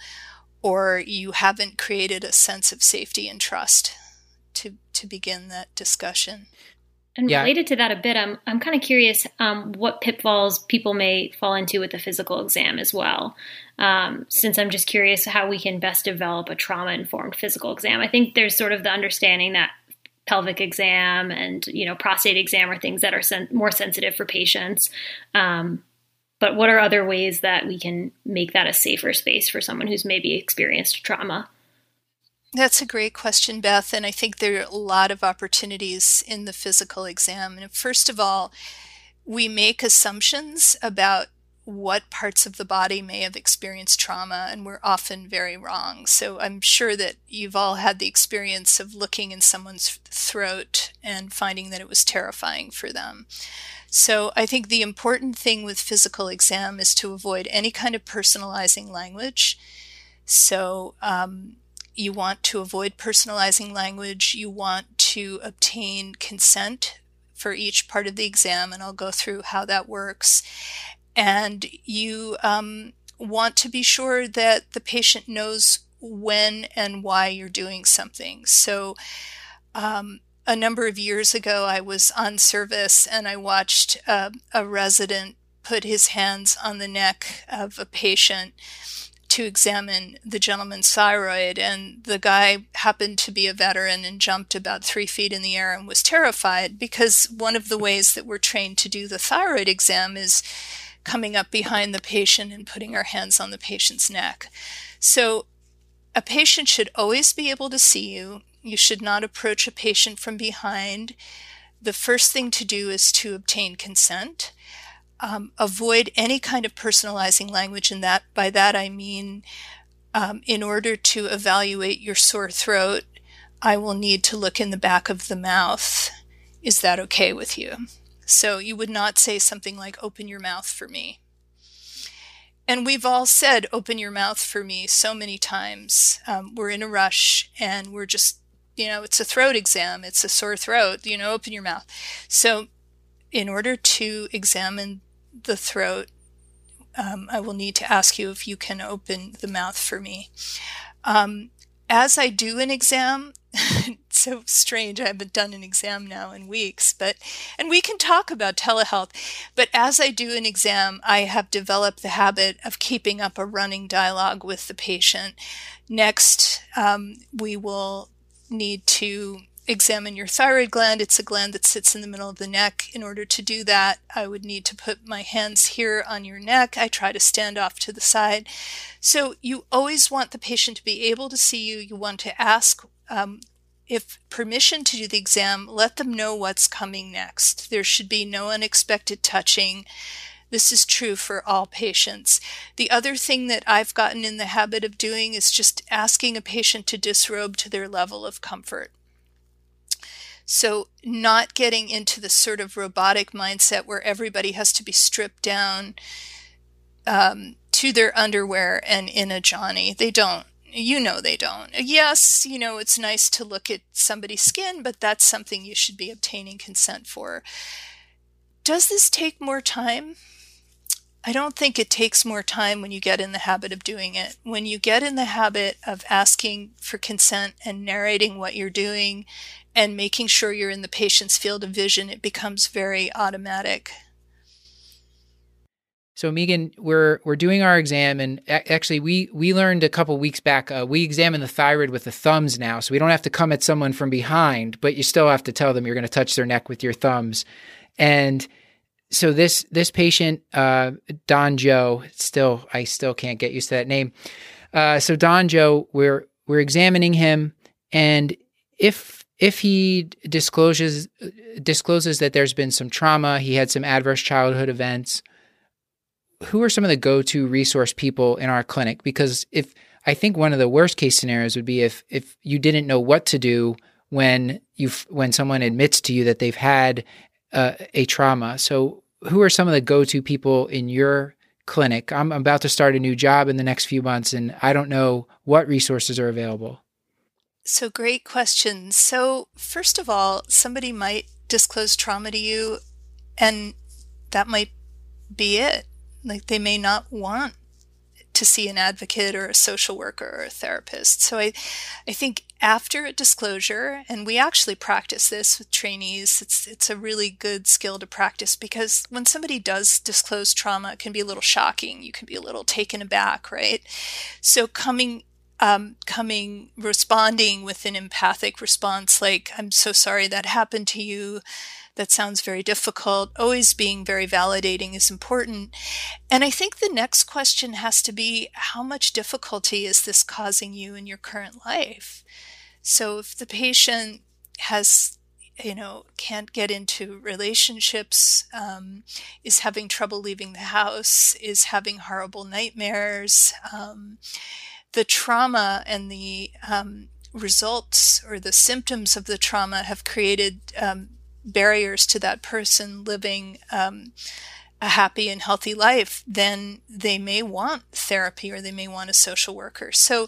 or you haven't created a sense of safety and trust to begin that discussion. And related to that a bit, I'm kind of curious what pitfalls people may fall into with the physical exam as well, since I'm just curious how we can best develop a trauma-informed physical exam. I think there's sort of the understanding that pelvic exam and, prostate exam are things that are more sensitive for patients. But what are other ways that we can make that a safer space for someone who's maybe experienced trauma? That's a great question, Beth. And I think there are a lot of opportunities in the physical exam. And first of all, we make assumptions about what parts of the body may have experienced trauma, and we're often very wrong. So I'm sure that you've all had the experience of looking in someone's throat and finding that it was terrifying for them. So I think the important thing with physical exam is to avoid any kind of personalizing language. So you want to avoid personalizing language. You want to obtain consent for each part of the exam, and I'll go through how that works. And you want to be sure that the patient knows when and why you're doing something. So a number of years ago, I was on service and I watched a resident put his hands on the neck of a patient to examine the gentleman's thyroid, and the guy happened to be a veteran and jumped about 3 feet in the air and was terrified, because one of the ways that we're trained to do the thyroid exam is coming up behind the patient and putting our hands on the patient's neck. So a patient should always be able to see you. You should not approach a patient from behind. The first thing to do is to obtain consent. Avoid any kind of personalizing language, and that by that I mean, in order to evaluate your sore throat, I will need to look in the back of the mouth. Is that okay with you? So you would not say something like, open your mouth for me. And we've all said, open your mouth for me so many times. We're in a rush and we're just, it's a throat exam. It's a sore throat, open your mouth. So in order to examine the throat, I will need to ask you if you can open the mouth for me. As I do an exam, it's so strange, I haven't done an exam now in weeks, and we can talk about telehealth, but as I do an exam, I have developed the habit of keeping up a running dialogue with the patient. Next, we will need to examine your thyroid gland. It's a gland that sits in the middle of the neck. In order to do that, I would need to put my hands here on your neck. I try to stand off to the side. So you always want the patient to be able to see you. You want to ask if permission to do the exam. Let them know what's coming next. There should be no unexpected touching. This is true for all patients. The other thing that I've gotten in the habit of doing is just asking a patient to disrobe to their level of comfort. So not getting into the sort of robotic mindset where everybody has to be stripped down to their underwear and in a Johnny. They don't. They don't. Yes, it's nice to look at somebody's skin, but that's something you should be obtaining consent for. Does this take more time? I don't think it takes more time when you get in the habit of doing it. When you get in the habit of asking for consent and narrating what you're doing and making sure you're in the patient's field of vision, it becomes very automatic. So Megan, we're doing our exam, and actually we learned a couple weeks back, we examine the thyroid with the thumbs now, so we don't have to come at someone from behind, but you still have to tell them you're going to touch their neck with your thumbs. And so this patient, Don Joe, I still can't get used to that name. So Don Joe, we're examining him, and if he discloses that there's been some trauma, he had some adverse childhood events, who are some of the go-to resource people in our clinic? Because I think one of the worst case scenarios would be if you didn't know what to do when someone admits to you that they've had a trauma. So who are some of the go-to people in your clinic? I'm about to start a new job in the next few months, and I don't know what resources are available. So great questions. So first of all, somebody might disclose trauma to you and that might be it. Like they may not want to see an advocate or a social worker or a therapist. So I think after a disclosure, and we actually practice this with trainees, it's a really good skill to practice, because when somebody does disclose trauma, it can be a little shocking. You can be a little taken aback, right? So responding with an empathic response, like, I'm so sorry that happened to you. That sounds very difficult. Always being very validating is important. And I think the next question has to be, how much difficulty is this causing you in your current life? So if the patient has, can't get into relationships, is having trouble leaving the house, is having horrible nightmares, the trauma and the results or the symptoms of the trauma have created barriers to that person living a happy and healthy life, then they may want therapy or they may want a social worker. So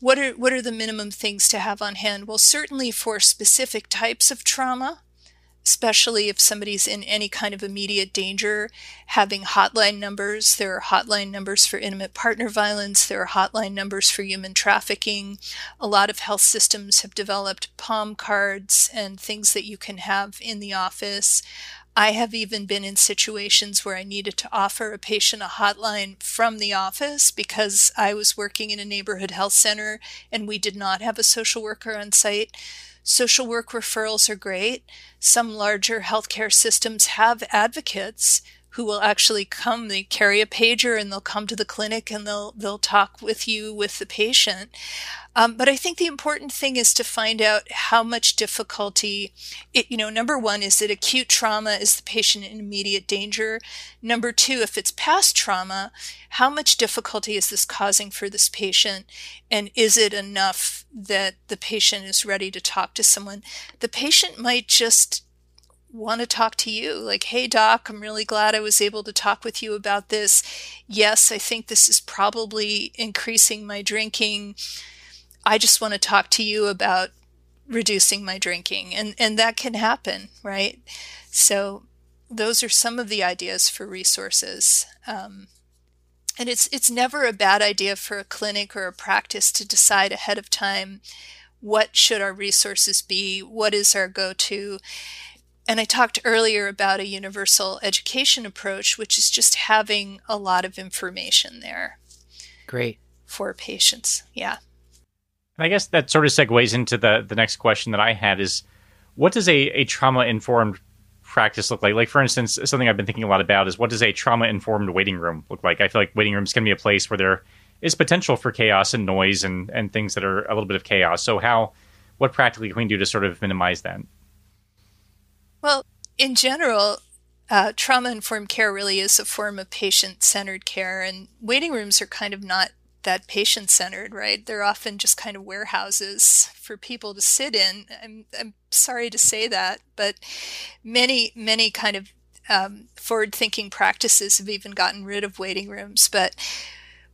what are the minimum things to have on hand? Well, certainly for specific types of trauma, especially if somebody's in any kind of immediate danger, having hotline numbers. There are hotline numbers for intimate partner violence. There are hotline numbers for human trafficking. A lot of health systems have developed palm cards and things that you can have in the office. I have even been in situations where I needed to offer a patient a hotline from the office because I was working in a neighborhood health center and we did not have a social worker on site. Social work referrals are great. Some larger healthcare systems have advocates who will actually come. They carry a pager and they'll come to the clinic and they'll talk with you with the patient. But I think the important thing is to find out how much difficulty. Number one, is it acute trauma? Is the patient in immediate danger? Number two, if it's past trauma, how much difficulty is this causing for this patient? And is it enough that the patient is ready to talk to someone? The patient might just want to talk to you, like, hey, doc, I'm really glad I was able to talk with you about this. Yes, I think this is probably increasing my drinking. I just want to talk to you about reducing my drinking. And that can happen, right? So those are some of the ideas for resources. And it's never a bad idea for a clinic or a practice to decide ahead of time, what should our resources be? What is our go-to? And I talked earlier about a universal education approach, which is just having a lot of information there. Great. For patients. Yeah. And I guess that sort of segues into the next question that I had is, what does a trauma-informed practice look like? Like, for instance, something I've been thinking a lot about is, what does a trauma-informed waiting room look like? I feel like waiting rooms can be a place where there is potential for chaos and noise and things that are a little bit of chaos. So what practically can we do to sort of minimize that? Well, in general, trauma-informed care really is a form of patient-centered care, and waiting rooms are kind of not that patient-centered, right? They're often just kind of warehouses for people to sit in. I'm sorry to say that, but many kind of forward-thinking practices have even gotten rid of waiting rooms, but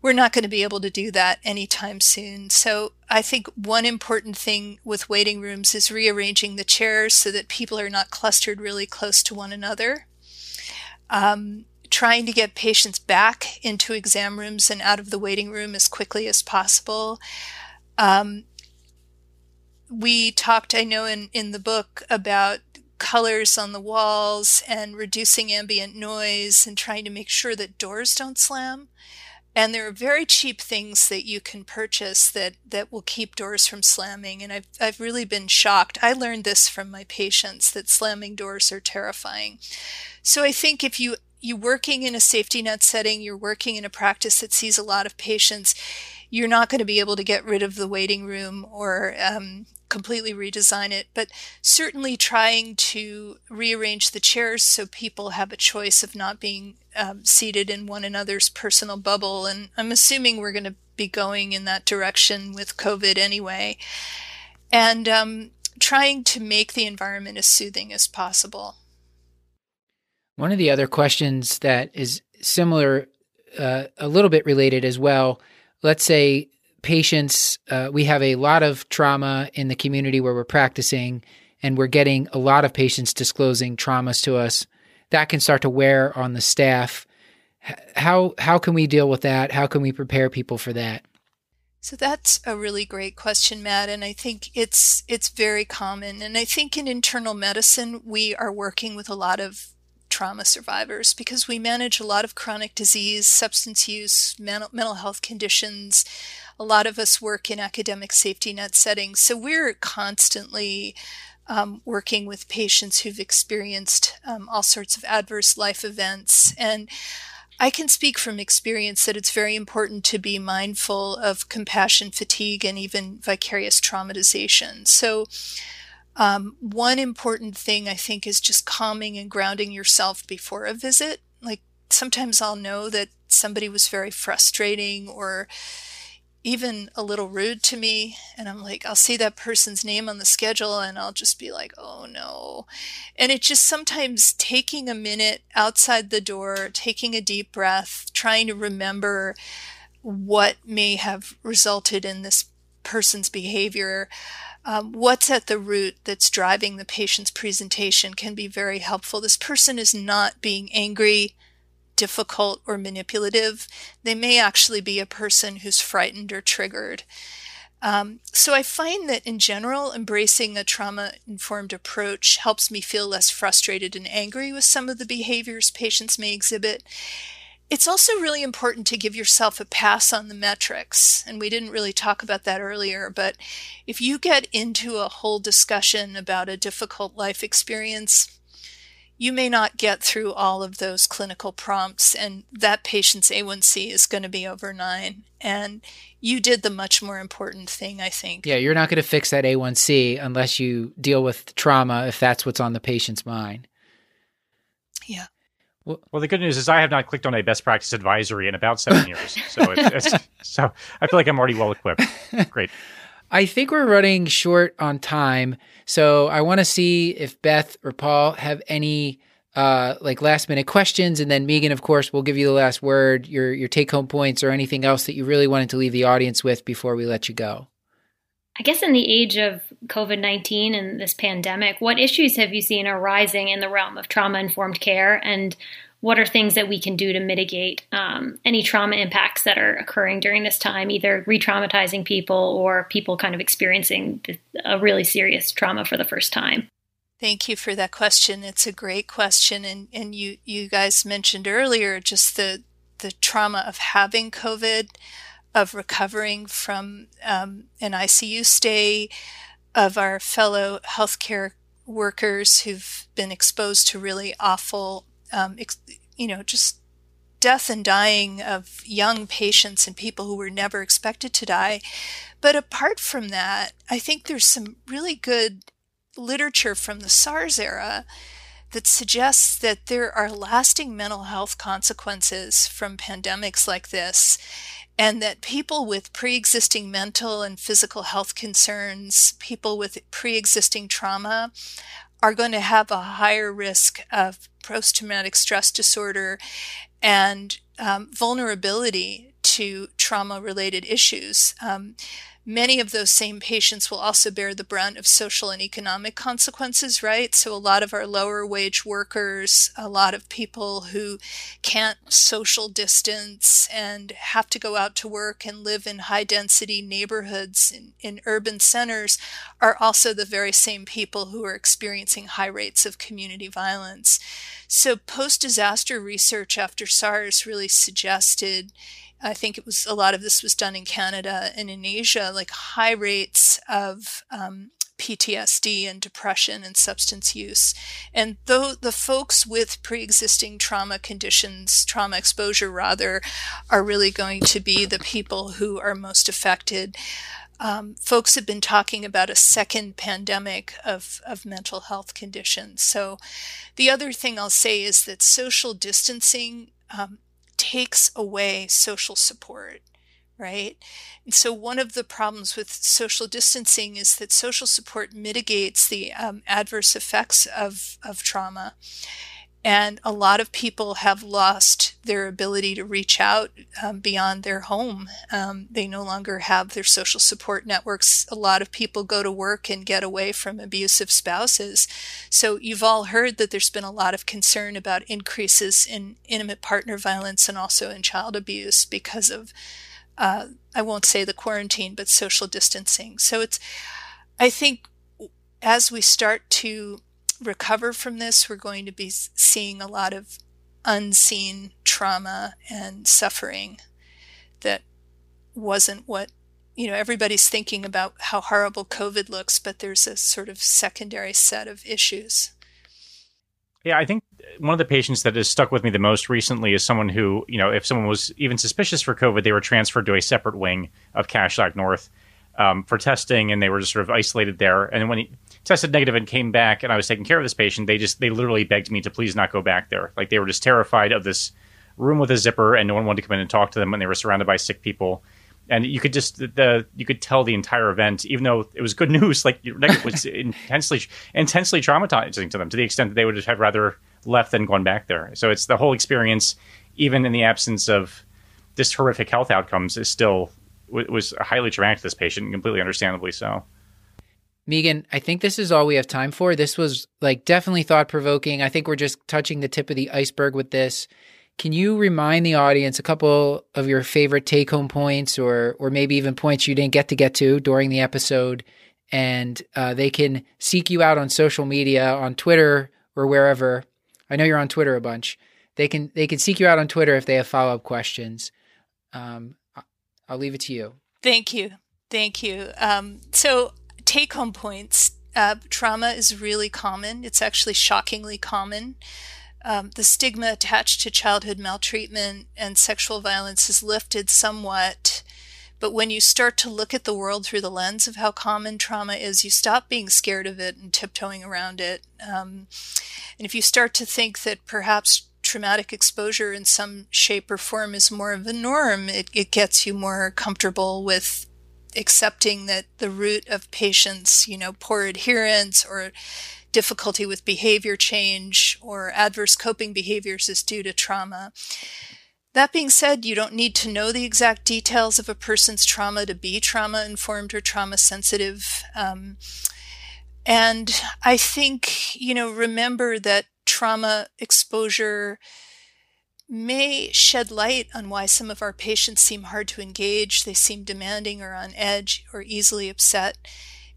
we're not going to be able to do that anytime soon. So I think one important thing with waiting rooms is rearranging the chairs so that people are not clustered really close to one another. Trying to get patients back into exam rooms and out of the waiting room as quickly as possible. We talked, I know in the book, about colors on the walls and reducing ambient noise and trying to make sure that doors don't slam. And there are very cheap things that you can purchase that will keep doors from slamming. And I've really been shocked. I learned this from my patients, that slamming doors are terrifying. So I think if you're working in a safety net setting, you're working in a practice that sees a lot of patients, you're not going to be able to get rid of the waiting room or completely redesign it, but certainly trying to rearrange the chairs so people have a choice of not being seated in one another's personal bubble. And I'm assuming we're going to be going in that direction with COVID anyway. And trying to make the environment as soothing as possible. One of the other questions that is similar, a little bit related as well, let's say patients, we have a lot of trauma in the community where we're practicing, and we're getting a lot of patients disclosing traumas to us. That can start to wear on the staff. How can we deal with that? How can we prepare people for that? So that's a really great question, Matt, and I think it's very common. And I think in internal medicine, we are working with a lot of trauma survivors because we manage a lot of chronic disease, substance use, mental health conditions. A lot of us work in academic safety net settings. So we're constantly working with patients who've experienced all sorts of adverse life events. And I can speak from experience that it's very important to be mindful of compassion fatigue and even vicarious traumatization. So one important thing, I think, is just calming and grounding yourself before a visit. Like, sometimes I'll know that somebody was very frustrating or even a little rude to me, and I'm like, I'll see that person's name on the schedule and I'll just be like, oh no. And it just sometimes taking a minute outside the door, taking a deep breath, trying to remember what may have resulted in this person's behavior, what's at the root that's driving the patient's presentation can be very helpful. This person is not being angry, difficult, or manipulative. They may actually be a person who's frightened or triggered. So I find that in general, embracing a trauma-informed approach helps me feel less frustrated and angry with some of the behaviors patients may exhibit. It's also really important to give yourself a pass on the metrics, and we didn't really talk about that earlier, but if you get into a whole discussion about a difficult life experience, you may not get through all of those clinical prompts, and that patient's A1C is going to be over 9. And you did the much more important thing, I think. Yeah, you're not going to fix that A1C unless you deal with trauma, if that's what's on the patient's mind. Yeah. Well, the good news is I have not clicked on a best practice advisory in about 7 years. So, so I feel like I'm already well equipped. Great. I think we're running short on time, so I want to see if Beth or Paul have any last minute questions, and then Megan, of course, we'll give you the last word, your take home points, or anything else that you really wanted to leave the audience with before we let you go. I guess in the age of COVID-19 and this pandemic, what issues have you seen are rising in the realm of trauma-informed care, and what are things that we can do to mitigate any trauma impacts that are occurring during this time, either re-traumatizing people or people kind of experiencing a really serious trauma for the first time? Thank you for that question. It's a great question. And you guys mentioned earlier just the trauma of having COVID, of recovering from an ICU stay, of our fellow healthcare workers who've been exposed to really awful just death and dying of young patients and people who were never expected to die. But apart from that, I think there's some really good literature from the SARS era that suggests that there are lasting mental health consequences from pandemics like this, and that people with pre-existing mental and physical health concerns, people with pre-existing trauma, are going to have a higher risk of post-traumatic stress disorder and vulnerability to trauma-related issues. Many of those same patients will also bear the brunt of social and economic consequences, right? So a lot of our lower wage workers, a lot of people who can't social distance and have to go out to work and live in high density neighborhoods in urban centers are also the very same people who are experiencing high rates of community violence. So post-disaster research after SARS really suggested, I think it was a lot of this was done in Canada and in Asia, like high rates of PTSD and depression and substance use. And though the folks with pre-existing trauma conditions, trauma exposure rather, are really going to be the people who are most affected. Folks have been talking about a second pandemic of mental health conditions. So the other thing I'll say is that social distancing takes away social support, right? And so one of the problems with social distancing is that social support mitigates the adverse effects of trauma. And a lot of people have lost their ability to reach out beyond their home. They no longer have their social support networks. A lot of people go to work and get away from abusive spouses. So you've all heard that there's been a lot of concern about increases in intimate partner violence and also in child abuse because of, I won't say the quarantine, but social distancing. So it's, I think as we start to recover from this, we're going to be seeing a lot of unseen trauma and suffering that wasn't what, you know, everybody's thinking about how horrible COVID looks, but there's a sort of secondary set of issues. Yeah, I think one of the patients that has stuck with me the most recently is someone who, you know, if someone was even suspicious for COVID, they were transferred to a separate wing of Kashlack North for testing, and they were just sort of isolated there. And when he tested negative and came back, and I was taking care of this patient, they literally begged me to please not go back there. Like, they were just terrified of this room with a zipper, and no one wanted to come in and talk to them when they were surrounded by sick people. And you could just you could tell the entire event, even though it was good news, like it was intensely traumatizing to them, to the extent that they would have rather left than gone back there. So it's the whole experience, even in the absence of this horrific health outcomes, is still was highly traumatic to this patient, and completely understandably so. Megan, I think this is all we have time for. This was like definitely thought-provoking. I think we're just touching the tip of the iceberg with this. Can you remind the audience a couple of your favorite take-home points, or maybe even points you didn't get to during the episode, and they can seek you out on social media, on Twitter or wherever. I know you're on Twitter a bunch. They can seek you out on Twitter if they have follow-up questions. I'll leave it to you. Thank you. So take-home points. Trauma is really common. It's actually shockingly common. The stigma attached to childhood maltreatment and sexual violence is lifted somewhat. But when you start to look at the world through the lens of how common trauma is, you stop being scared of it and tiptoeing around it. And if you start to think that perhaps traumatic exposure in some shape or form is more of a norm, it gets you more comfortable with accepting that the root of patients, you know, poor adherence or difficulty with behavior change or adverse coping behaviors is due to trauma. That being said, you don't need to know the exact details of a person's trauma to be trauma-informed or trauma-sensitive. And I think, you know, remember that trauma exposure may shed light on why some of our patients seem hard to engage, they seem demanding or on edge or easily upset,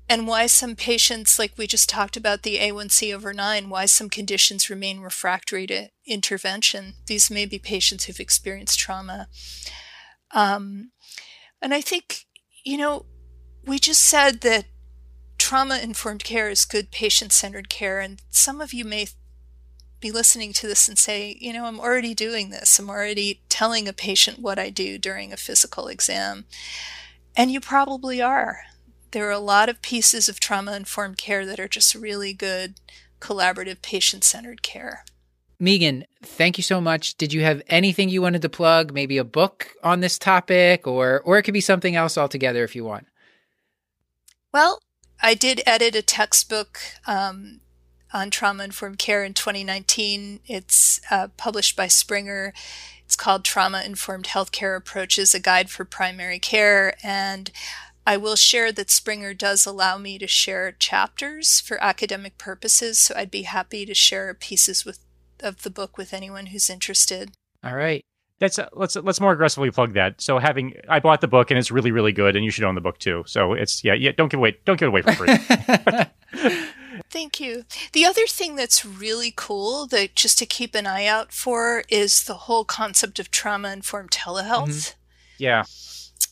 and why some patients, like we just talked about the A1C over 9, why some conditions remain refractory to intervention. These may be patients who've experienced trauma. And I think, you know, we just said that trauma-informed care is good patient-centered care, and some of you may be listening to this and say, you know, I'm already doing this. I'm already telling a patient what I do during a physical exam. And you probably are. There are a lot of pieces of trauma-informed care that are just really good, collaborative, patient-centered care. Megan, thank you so much. Did you have anything you wanted to plug, maybe a book on this topic, or it could be something else altogether if you want? Well, I did edit a textbook on trauma-informed care in 2019. It's published by Springer. It's called Trauma-Informed Health Care Approaches: A Guide for Primary Care, and I will share that Springer does allow me to share chapters for academic purposes, so I'd be happy to share pieces of the book with anyone who's interested. All right. Let's more aggressively plug that. So I bought the book, and it's really, really good, and you should own the book too. So it's don't give it away for free. Thank you. The other thing that's really cool that just to keep an eye out for is the whole concept of trauma-informed telehealth. Mm-hmm. Yeah.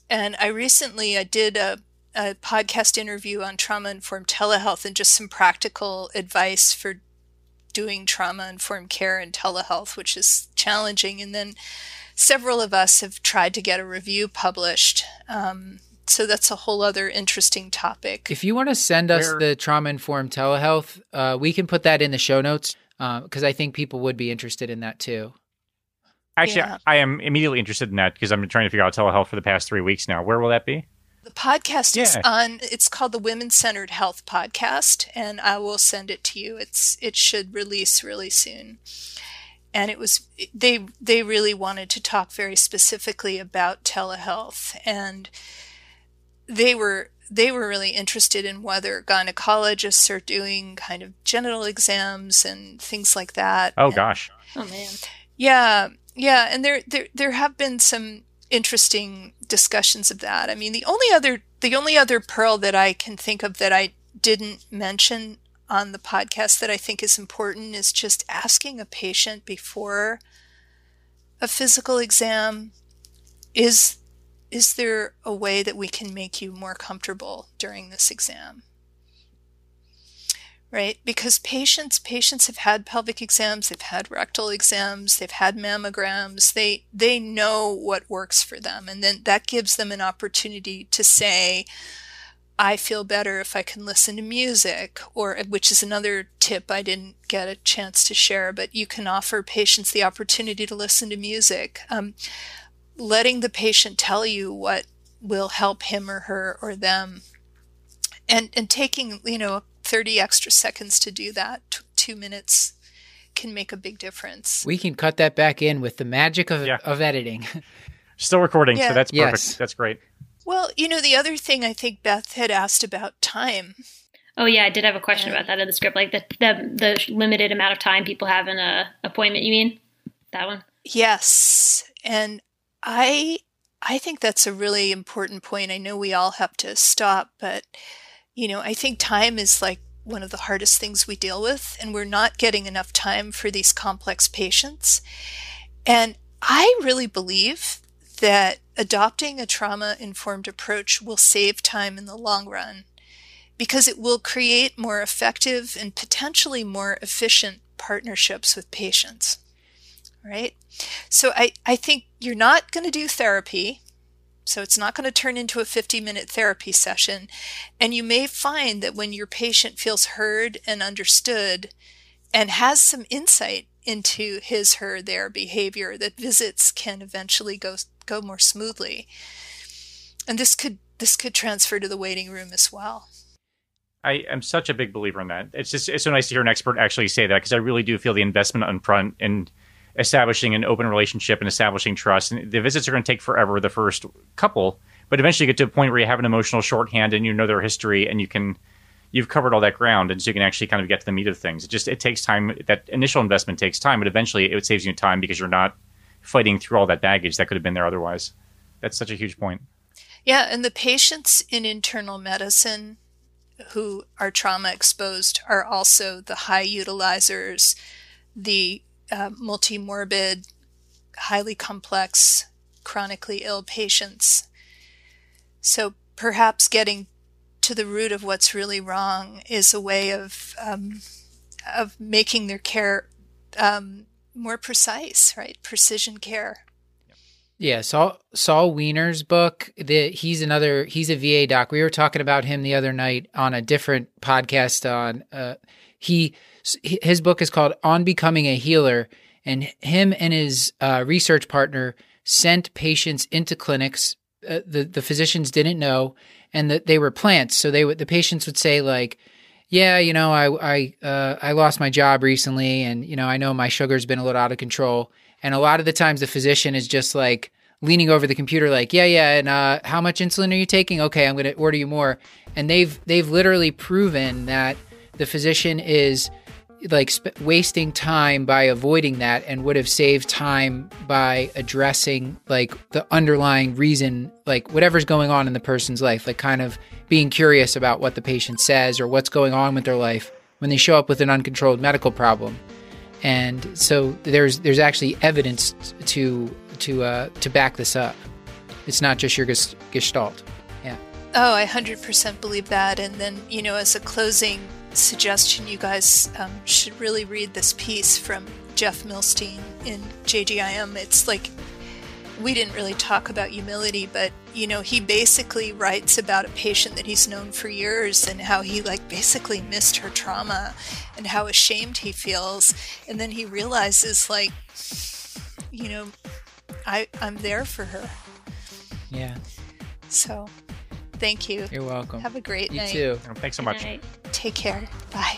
And I recently did a podcast interview on trauma-informed telehealth and just some practical advice for doing trauma-informed care and telehealth, which is challenging. And then several of us have tried to get a review published. So that's a whole other interesting topic. If you want to send us the trauma-informed telehealth, we can put that in the show notes because I think people would be interested in that too. Actually, yeah. I am immediately interested in that because I've been trying to figure out telehealth for the past 3 weeks now. Where will that be? The podcast is on, it's called the Women's Centered Health Podcast, and I will send it to you. It should release really soon. And it was, they really wanted to talk very specifically about telehealth, and they were really interested in whether gynecologists are doing kind of genital exams and things like that. Oh, and, gosh. Oh, man. Yeah. Yeah. And there have been some interesting discussions of that. I mean, the only other pearl that I can think of that I didn't mention on the podcast that I think is important is just asking a patient before a physical exam, is there a way that we can make you more comfortable during this exam? Right? Because patients have had pelvic exams, they've had rectal exams, they've had mammograms, they know what works for them. And then that gives them an opportunity to say, I feel better if I can listen to music, or which is another tip I didn't get a chance to share, but you can offer patients the opportunity to listen to music. Letting the patient tell you what will help him or her or them, and taking 30 extra seconds to do that, 2 minutes can make a big difference. We can cut that back in with the magic of editing. Still recording, so that's perfect. Yes. That's great. Well, the other thing I think Beth had asked about time. Oh, yeah, I did have a question about that in the script, like the limited amount of time people have in an appointment, you mean? That one? Yes, and I think that's a really important point. I know we all have to stop, but, I think time is like one of the hardest things we deal with, and we're not getting enough time for these complex patients. And I really believe that adopting a trauma-informed approach will save time in the long run, because it will create more effective and potentially more efficient partnerships with patients, right? So I think you're not going to do therapy, so it's not going to turn into a 50-minute therapy session, and you may find that when your patient feels heard and understood and has some insight into his, her, their behavior, that visits can eventually go more smoothly. And this could transfer to the waiting room as well. I am such a big believer in that. It's so nice to hear an expert actually say that, because I really do feel the investment up front in establishing an open relationship and establishing trust. And the visits are going to take forever, the first couple, but eventually you get to a point where you have an emotional shorthand and their history, and you've covered all that ground, and so you can actually kind of get to the meat of things. It takes time. That initial investment takes time, but eventually it saves you time because you're not fighting through all that baggage that could have been there otherwise. That's such a huge point. Yeah, and the patients in internal medicine who are trauma exposed are also the high utilizers, the multi-morbid, highly complex, chronically ill patients. So perhaps getting to the root of what's really wrong is a way of making their care more precise, right? Precision care. Yeah. Saul Wiener's book, he's a VA doc. We were talking about him the other night on a different podcast on, his book is called On Becoming a Healer, and him and his research partner sent patients into clinics. The physicians didn't know, and that they were plants. So the patients would say like, yeah, I lost my job recently, and, I know my sugar's been a little out of control. And a lot of the times the physician is just like leaning over the computer like, yeah, and how much insulin are you taking? Okay, I'm going to order you more. And they've literally proven that the physician is like wasting time by avoiding that, and would have saved time by addressing like the underlying reason, like whatever's going on in the person's life, like kind of being curious about what the patient says or what's going on with their life when they show up with an uncontrolled medical problem. And so there's actually evidence to back this up. It's not just your gestalt. Yeah. Oh, I 100% believe that. And then, as a closing suggestion, you guys should really read this piece from Jeff Milstein in JGIM. It's like, we didn't really talk about humility, but he basically writes about a patient that he's known for years, and how he like basically missed her trauma and how ashamed he feels, and then he realizes like, I'm there for her. Yeah. So thank you. You're welcome. Have a great night. You too. Oh, thanks so much. Take care. Bye.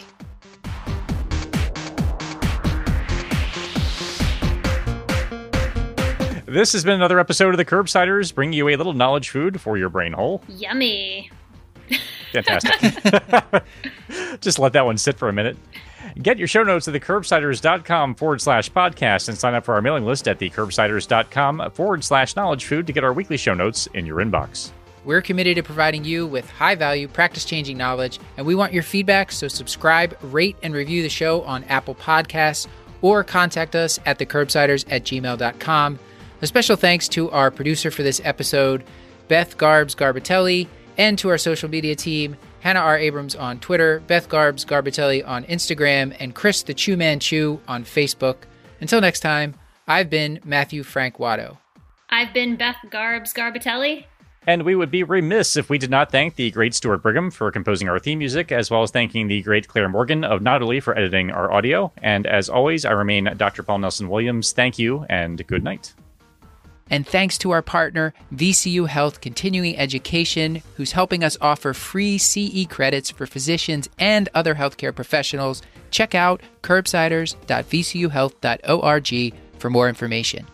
This has been another episode of The Curbsiders, bringing you a little knowledge food for your brain hole. Yummy. Fantastic. Just let that one sit for a minute. Get your show notes at thecurbsiders.com/podcast and sign up for our mailing list at thecurbsiders.com/knowledge food to get our weekly show notes in your inbox. We're committed to providing you with high-value, practice-changing knowledge, and we want your feedback, so subscribe, rate, and review the show on Apple Podcasts, or contact us at thecurbsiders@gmail.com. A special thanks to our producer for this episode, Beth Garbitelli, and to our social media team, Hannah R. Abrams on Twitter, Beth Garbitelli on Instagram, and Chris the Chew Man Chew on Facebook. Until next time, I've been Matthew Frank Watto. I've been Beth Garbitelli. And we would be remiss if we did not thank the great Stuart Brigham for composing our theme music, as well as thanking the great Claire Morgan of Nautilus for editing our audio. And as always, I remain Dr. Paul Nelson Williams. Thank you and good night. And thanks to our partner, VCU Health Continuing Education, who's helping us offer free CE credits for physicians and other healthcare professionals. Check out curbsiders.vcuhealth.org for more information.